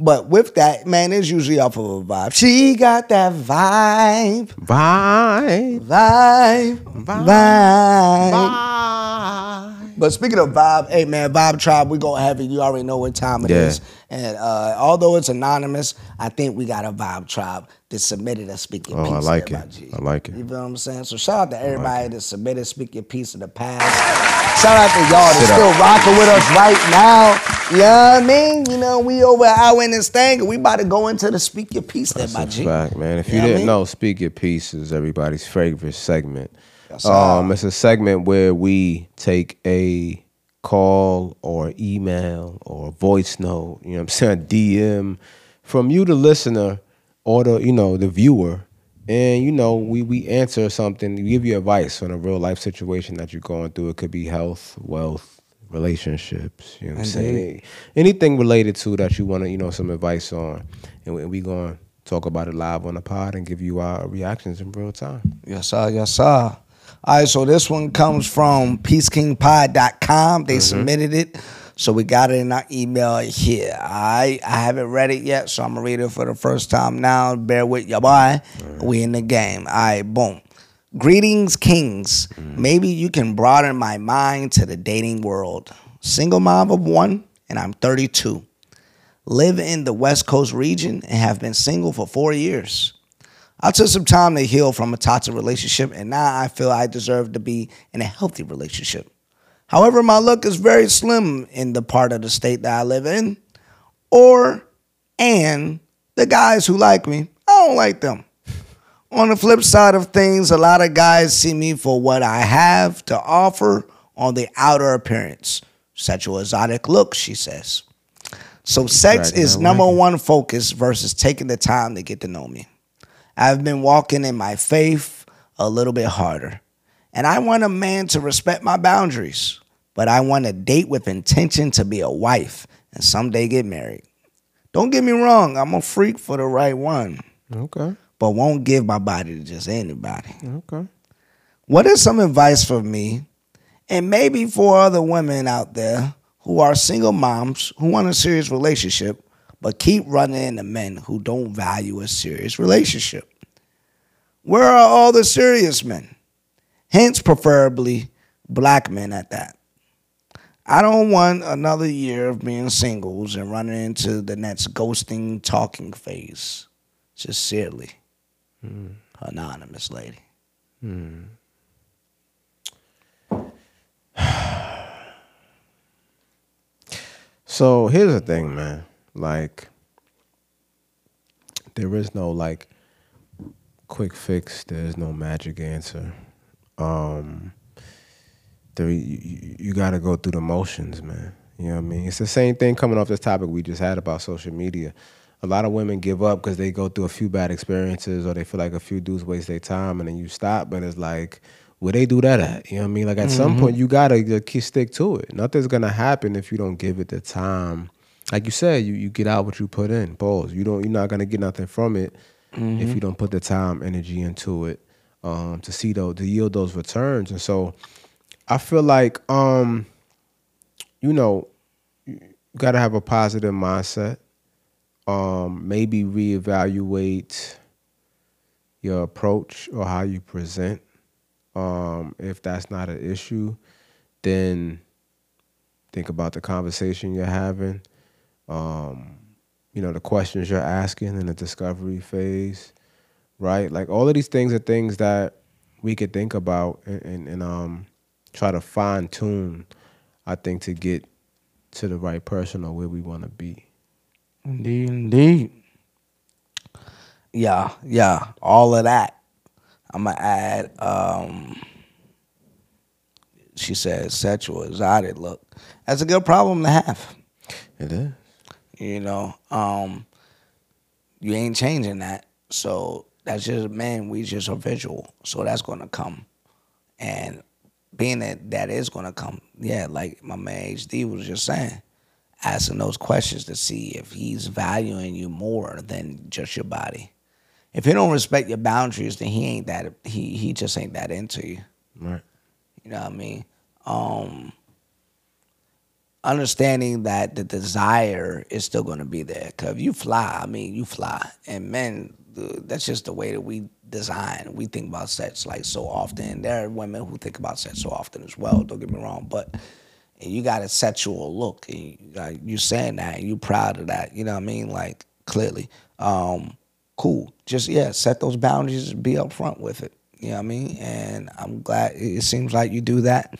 But with that, man, it's usually off of a vibe. She got that vibe. Vibe. Vibe. Vibe. Vibe. But speaking of vibe, hey, man, Vibe Tribe, we go heavy. You already know what time it yeah. is. And uh, although it's anonymous, I think we got a Vibe Tribe that submitted a Speak Your oh, Peace. Oh, I like it. G. I like it. You feel what I'm saying? So shout out to everybody like that submitted Speak Your Peace in the past. Shout out to y'all that's still up. rocking with us right now. You know what I mean? You know, we over an hour in this thing, and we about to go into the Speak Your Peace there, my G. That's a fact, man. If you, you know didn't I mean? know, Speak Your Peace is everybody's favorite segment. That's um, it's a segment where we take a call or email or voice note, you know what I'm saying, D M from you, the listener, or the, you know, the viewer. And, you know, we, we answer something, we give you advice on a real life situation that you're going through. It could be health, wealth, relationships, you know what I'm saying? Anything related to that you want to, you know, some advice on. And we're we going to talk about it live on the pod and give you our reactions in real time. Yes, sir. Yes, sir. All right, so this one comes from Peace King Pod dot com. They mm-hmm. submitted it, so we got it in our email here. All right, I haven't read it yet, so I'm going to read it for the first time now. Bear with your boy. Mm-hmm. We in the game. All right, boom. Greetings, kings. Mm-hmm. Maybe you can broaden my mind to the dating world. Single mom of one, and I'm thirty-two. Live in the West Coast region and have been single for four years. I took some time to heal from a toxic relationship, and now I feel I deserve to be in a healthy relationship. However, my luck is very slim in the part of the state that I live in, or, and the guys who like me, I don't like them. On the flip side of things, a lot of guys see me for what I have to offer on the outer appearance. Sexual exotic look, she says. So sex is number one focus versus taking the time to get to know me. I've been walking in my faith a little bit harder. And I want a man to respect my boundaries. But I want to date with intention to be a wife and someday get married. Don't get me wrong. I'm a freak for the right one. Okay. But won't give my body to just anybody. Okay. What is some advice for me and maybe for other women out there who are single moms who want a serious relationship, but keep running into men who don't value a serious relationship? Where are all the serious men? Hence, preferably, black men at that. I don't want another year of being singles and running into the next ghosting talking phase. Sincerely, mm. anonymous lady. Mm. So here's the thing, man. Like, there is no, like, quick fix. There is no magic answer. Um, there, you, you got to go through the motions, man. You know what I mean? It's the same thing coming off this topic we just had about social media. A lot of women give up because they go through a few bad experiences or they feel like a few dudes waste their time, and then you stop, but it's like, where they do that at? You know what I mean? Like, at mm-hmm. some point, you got to stick to it. Nothing's going to happen if you don't give it the time. Like you said, you, you get out what you put in, balls. You don't, you're not going to get nothing from it mm-hmm. if you don't put the time, energy into it um, to see those, to yield those returns. And so I feel like, um, you know, you got to have a positive mindset. Um, maybe reevaluate your approach or how you present. Um, if that's not an issue, then think about the conversation you're having. Um, you know, the questions you're asking in the discovery phase, right? Like, all of these things are things that we could think about and, and, and um, try to fine tune, I think, to get to the right person or where we want to be. Indeed, indeed. Yeah, yeah, all of that. I'm going to add, um, she said, sexual exotic look. That's a good problem to have. It is. You know, um, you ain't changing that. So that's just, man, we just are visual. So that's going to come. And being that that is going to come, yeah, like my man H D was just saying, asking those questions to see if he's valuing you more than just your body. If he don't respect your boundaries, then he ain't that, he he just ain't that into you. Right. You know what I mean? Um, understanding that the desire is still going to be there. Because if you fly, I mean, you fly. And men, that's just the way that we design. We think about sex, like, so often. There are women who think about sex so often as well, don't get me wrong. But and you got a sexual look. And you, like, you're saying that, and you're proud of that. You know what I mean? Like, clearly. Um, cool. Just, yeah, set those boundaries, be upfront with it. You know what I mean? And I'm glad it seems like you do that.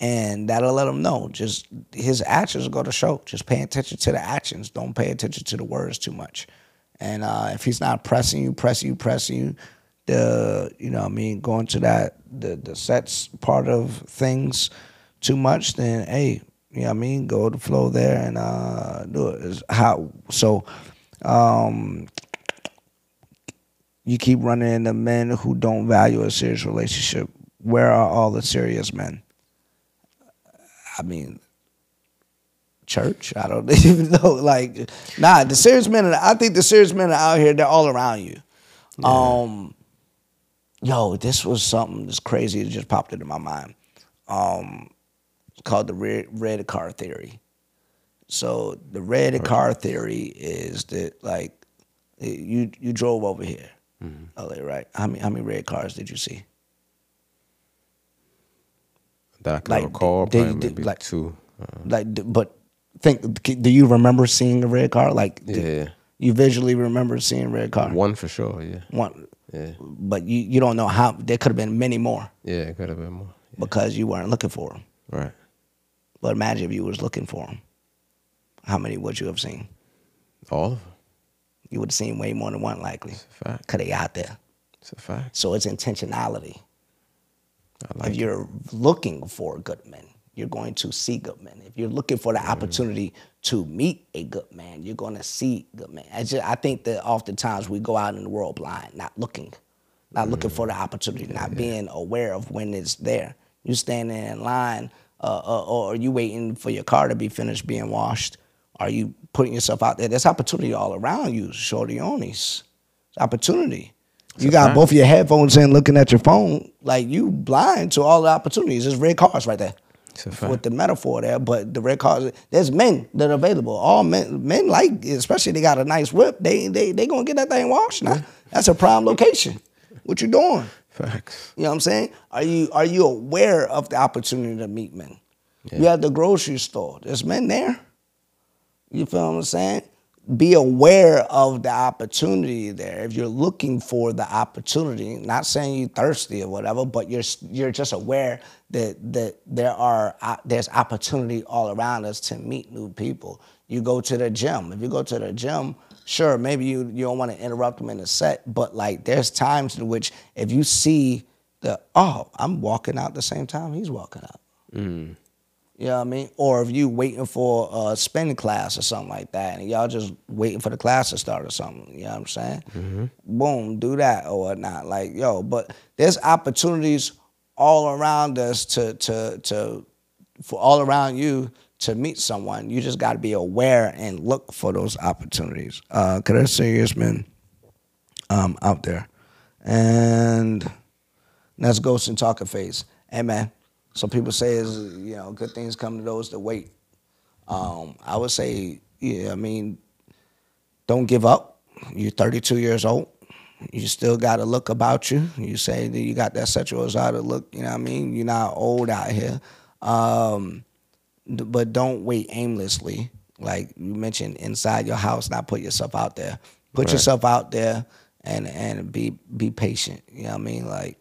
And that'll let him know. Just his actions go to show. Just pay attention to the actions. Don't pay attention to the words too much. And uh, if he's not pressing you, pressing you, pressing you, the, you know what I mean, going to that, the, the sets part of things too much, then, hey, you know what I mean, go to the flow there and uh, do it. It's how, so, um... You keep running into men who don't value a serious relationship. Where are all the serious men? I mean, church? I don't even know. Like, nah, the serious men, are, I think the serious men are out here. They're all around you. Yeah. Um, yo, this was something that's crazy. It just popped into my mind. Um, it's called the red, red car theory. So the red car theory is that, like, you you drove over here. Mm-hmm. L A, right? How many, how many red cars did you see? That I can like, recall, did, probably did, maybe like, two. Uh-huh. Like, but think, do you remember seeing a red car? Like, yeah, do you visually remember seeing a red car? One for sure, yeah. One, yeah. But you, you don't know how. There could have been many more. Yeah, it could have been more yeah. because you weren't looking for them. Right. But imagine if you was looking for them. How many would you have seen? All of them. You would have seen way more than one, likely. It's a fact. Because they out there. It's a fact. So it's intentionality. I like if you're it. looking for a good man, you're going to see good men. If you're looking for the mm-hmm. opportunity to meet a good man, you're going to see good men. I, just, I think that oftentimes we go out in the world blind, not looking, not mm-hmm. looking for the opportunity, yeah, not yeah. being aware of when it's there. You standing in line uh, uh, or you waiting for your car to be finished being washed. Are you putting yourself out there? There's opportunity all around you, shorty onies. Opportunity. You got both of your headphones in looking at your phone. Like, you blind to all the opportunities. There's red cars right there. With the metaphor there, but the red cars, there's men that are available. All men, men like, especially they got a nice whip, they they they going to get that thing washed now. That's a prime location. What you doing? Facts. You know what I'm saying? Are you, are you aware of the opportunity to meet men? Yeah. You at the grocery store. There's men there. You feel what I'm saying? Be aware of the opportunity there. If you're looking for the opportunity, not saying you're thirsty or whatever, but you're you're just aware that that there are uh, there's opportunity all around us to meet new people. You go to the gym. If you go to the gym, sure, maybe you, you don't want to interrupt them in the set, but like there's times in which if you see the, oh, I'm walking out the same time he's walking out. Mm. You know what I mean? Or if you waiting for a spin class or something like that, and y'all just waiting for the class to start or something, you know what I'm saying? Mm-hmm. Boom, do that or whatnot. Like, yo, but there's opportunities all around us to, to, to, for all around you to meet someone. You just got to be aware and look for those opportunities. Uh, 'cause there's serious men um, out there. And that's Ghost and Talking Phase. Hey, man. So people say, is, you know, good things come to those that wait. Um, I would say, yeah, I mean, don't give up. You're thirty-two years old. You still got a look about you. You say that you got that sexual desire look, you know what I mean? You're not old out here. Um, but don't wait aimlessly. Like you mentioned, inside your house, not put yourself out there. Put right. yourself out there and, and be, be patient, you know what I mean? Like,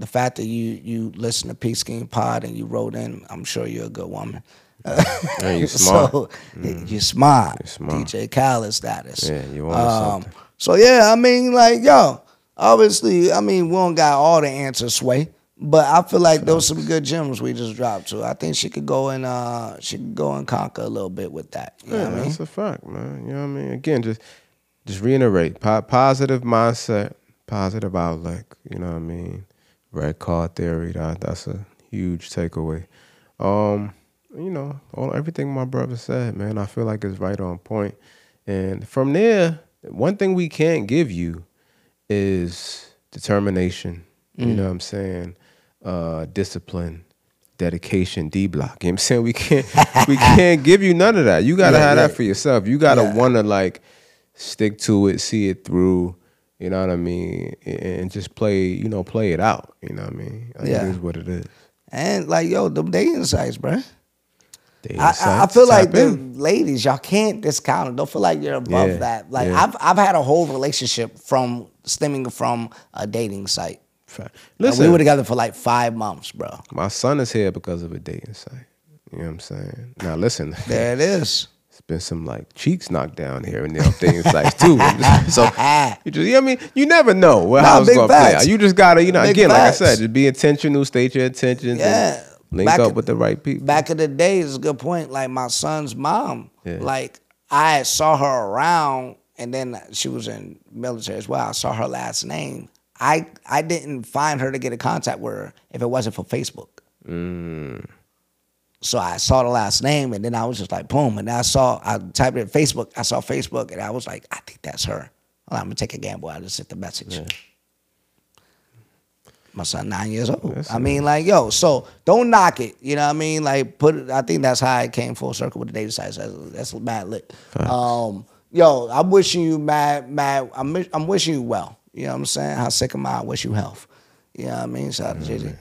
the fact that you you listen to Peace King Pod and you wrote in, I'm sure you're a good woman. Yeah, you're smart. So, mm. you're smart. You're smart. D J Khaled status. Yeah, you want um, something. So, yeah, I mean, like, yo, obviously, I mean, we don't got all the answers, Sway, but I feel like those some good gems we just dropped to. I think she could go and uh, she could go and conquer a little bit with that. You yeah, know what that's I mean? A fact, man. You know what I mean? Again, just just reiterate, po- positive mindset, positive outlook. You know what I mean? Red card theory, that, that's a huge takeaway. Um, you know, all everything my brother said, man, I feel like it's right on point. And from there, one thing we can't give you is determination. Mm. You know what I'm saying? Uh, discipline, dedication, D-block. You know what I'm saying? We can't we can't give you none of that. You gotta yeah, have yeah. that for yourself. You gotta yeah. wanna like stick to it, see it through. You know what I mean? And just play, you know, play it out. You know what I mean? Like, yeah. It is what it is. And like, yo, them dating sites, bro. Dating sites. I, I feel like the ladies, y'all can't discount it. Don't feel like you're above yeah. that. Like yeah. I've I've had a whole relationship from stemming from a dating site. Listen, we were together for like five months, bro. My son is here because of a dating site. You know what I'm saying? Now listen. There it is. Been some like cheeks knocked down here and there on dating sites too. So you just, you know what I mean? You never know where nah, how it's gonna facts. play out. You just gotta, you know, big again, facts. Like I said, just be intentional, state your intentions, yeah. and link back up in, with the right people. Back in the day, it's a good point. Like my son's mom, yeah. like I saw her around and then she was in military as well. I saw her last name. I I didn't find her to get in contact with her if it wasn't for Facebook. Mm. So I saw the last name, and then I was just like, boom. And I saw, I typed in Facebook. I saw Facebook, and I was like, I think that's her. Well, I'm gonna take a gamble. I just sent the message. Yeah. My son, nine years old. That's I mean, nice. Like, yo, so don't knock it. You know what I mean? Like, put it, I think that's how it came full circle with the data science. That's, that's mad lit. Right. Um, yo, I'm wishing you mad, mad. I'm, I'm wishing you well. You know what I'm saying? How sick am I? I wish you health. You know what I mean? Shout out to J J.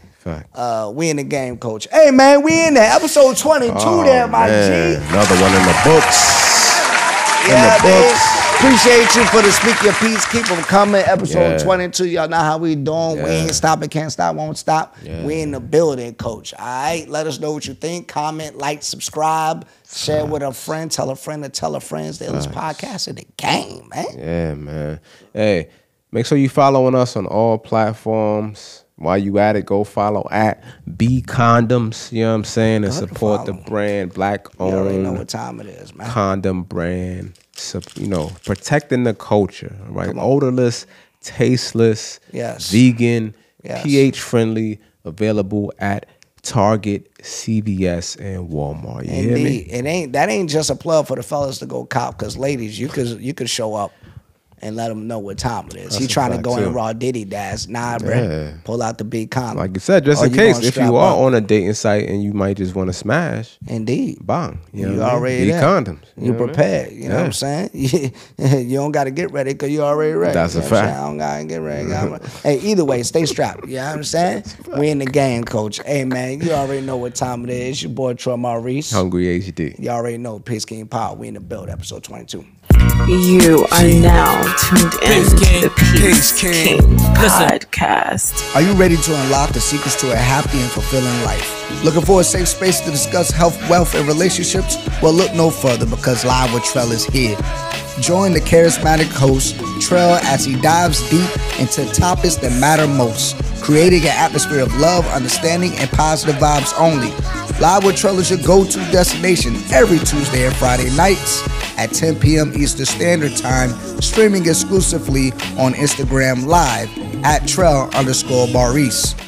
Uh, we in the game, coach. Hey, man, we in there. Episode twenty-two oh, there, my man. G. Another one in the books. In yeah, the books. Man. Appreciate you for the Speak Your Peace. Keep them coming. Episode yeah. twenty-two. Y'all know how we doing. Yeah. We ain't stopping, can't stop, won't stop. Yeah. We in the building, coach. All right? Let us know what you think. Comment, like, subscribe. Facts. Share with a friend. Tell a friend to tell a friend. They listen to podcasts in the game, man. Yeah, man. Hey, make sure you following us on all platforms. While you at it, go follow at B. Condoms. You know what I'm saying? And support the brand. Black owned. You already know what time it is, man. Condom brand. So, you know, protecting the culture, right? Odorless, tasteless, yes. vegan, yes. pH friendly, available at Target, C V S, and Walmart. You Indeed. Hear me? It ain't that ain't just a plug for the fellas to go cop, because ladies, you could you could show up and let them know what time it is. That's he trying to go too. In raw diddy dash. Nah, bro. Yeah. Pull out the big condom. Like you said, just or in case, if you are up. On a dating site and you might just want to smash. Indeed. Bang. You, you already big condoms. You, you know prepared. I mean? You know yeah. what I'm saying? You don't got to get ready because you already ready. That's you know a fact. I don't got to get ready. Hey, either way, stay strapped. You know what I'm saying? We in the game, coach. Hey, man, you already know what time it is. Your boy, Tre Marice. Hungry H D. You already know. Peace King Pod. We in the build. Episode twenty-two. You are now tuned in Peace King, to the Peace, Peace King, King Podcast. Are you ready to unlock the secrets to a happy and fulfilling life? Looking for a safe space to discuss health, wealth, and relationships? Well, look no further, because Live with Trell is here. Join the charismatic host, Trell, as he dives deep into topics that matter most, creating an atmosphere of love, understanding, and positive vibes only. Live with Trell is your go-to destination every Tuesday and Friday nights at ten p.m. Eastern Standard Time, streaming exclusively on Instagram Live at Trell underscore Marice.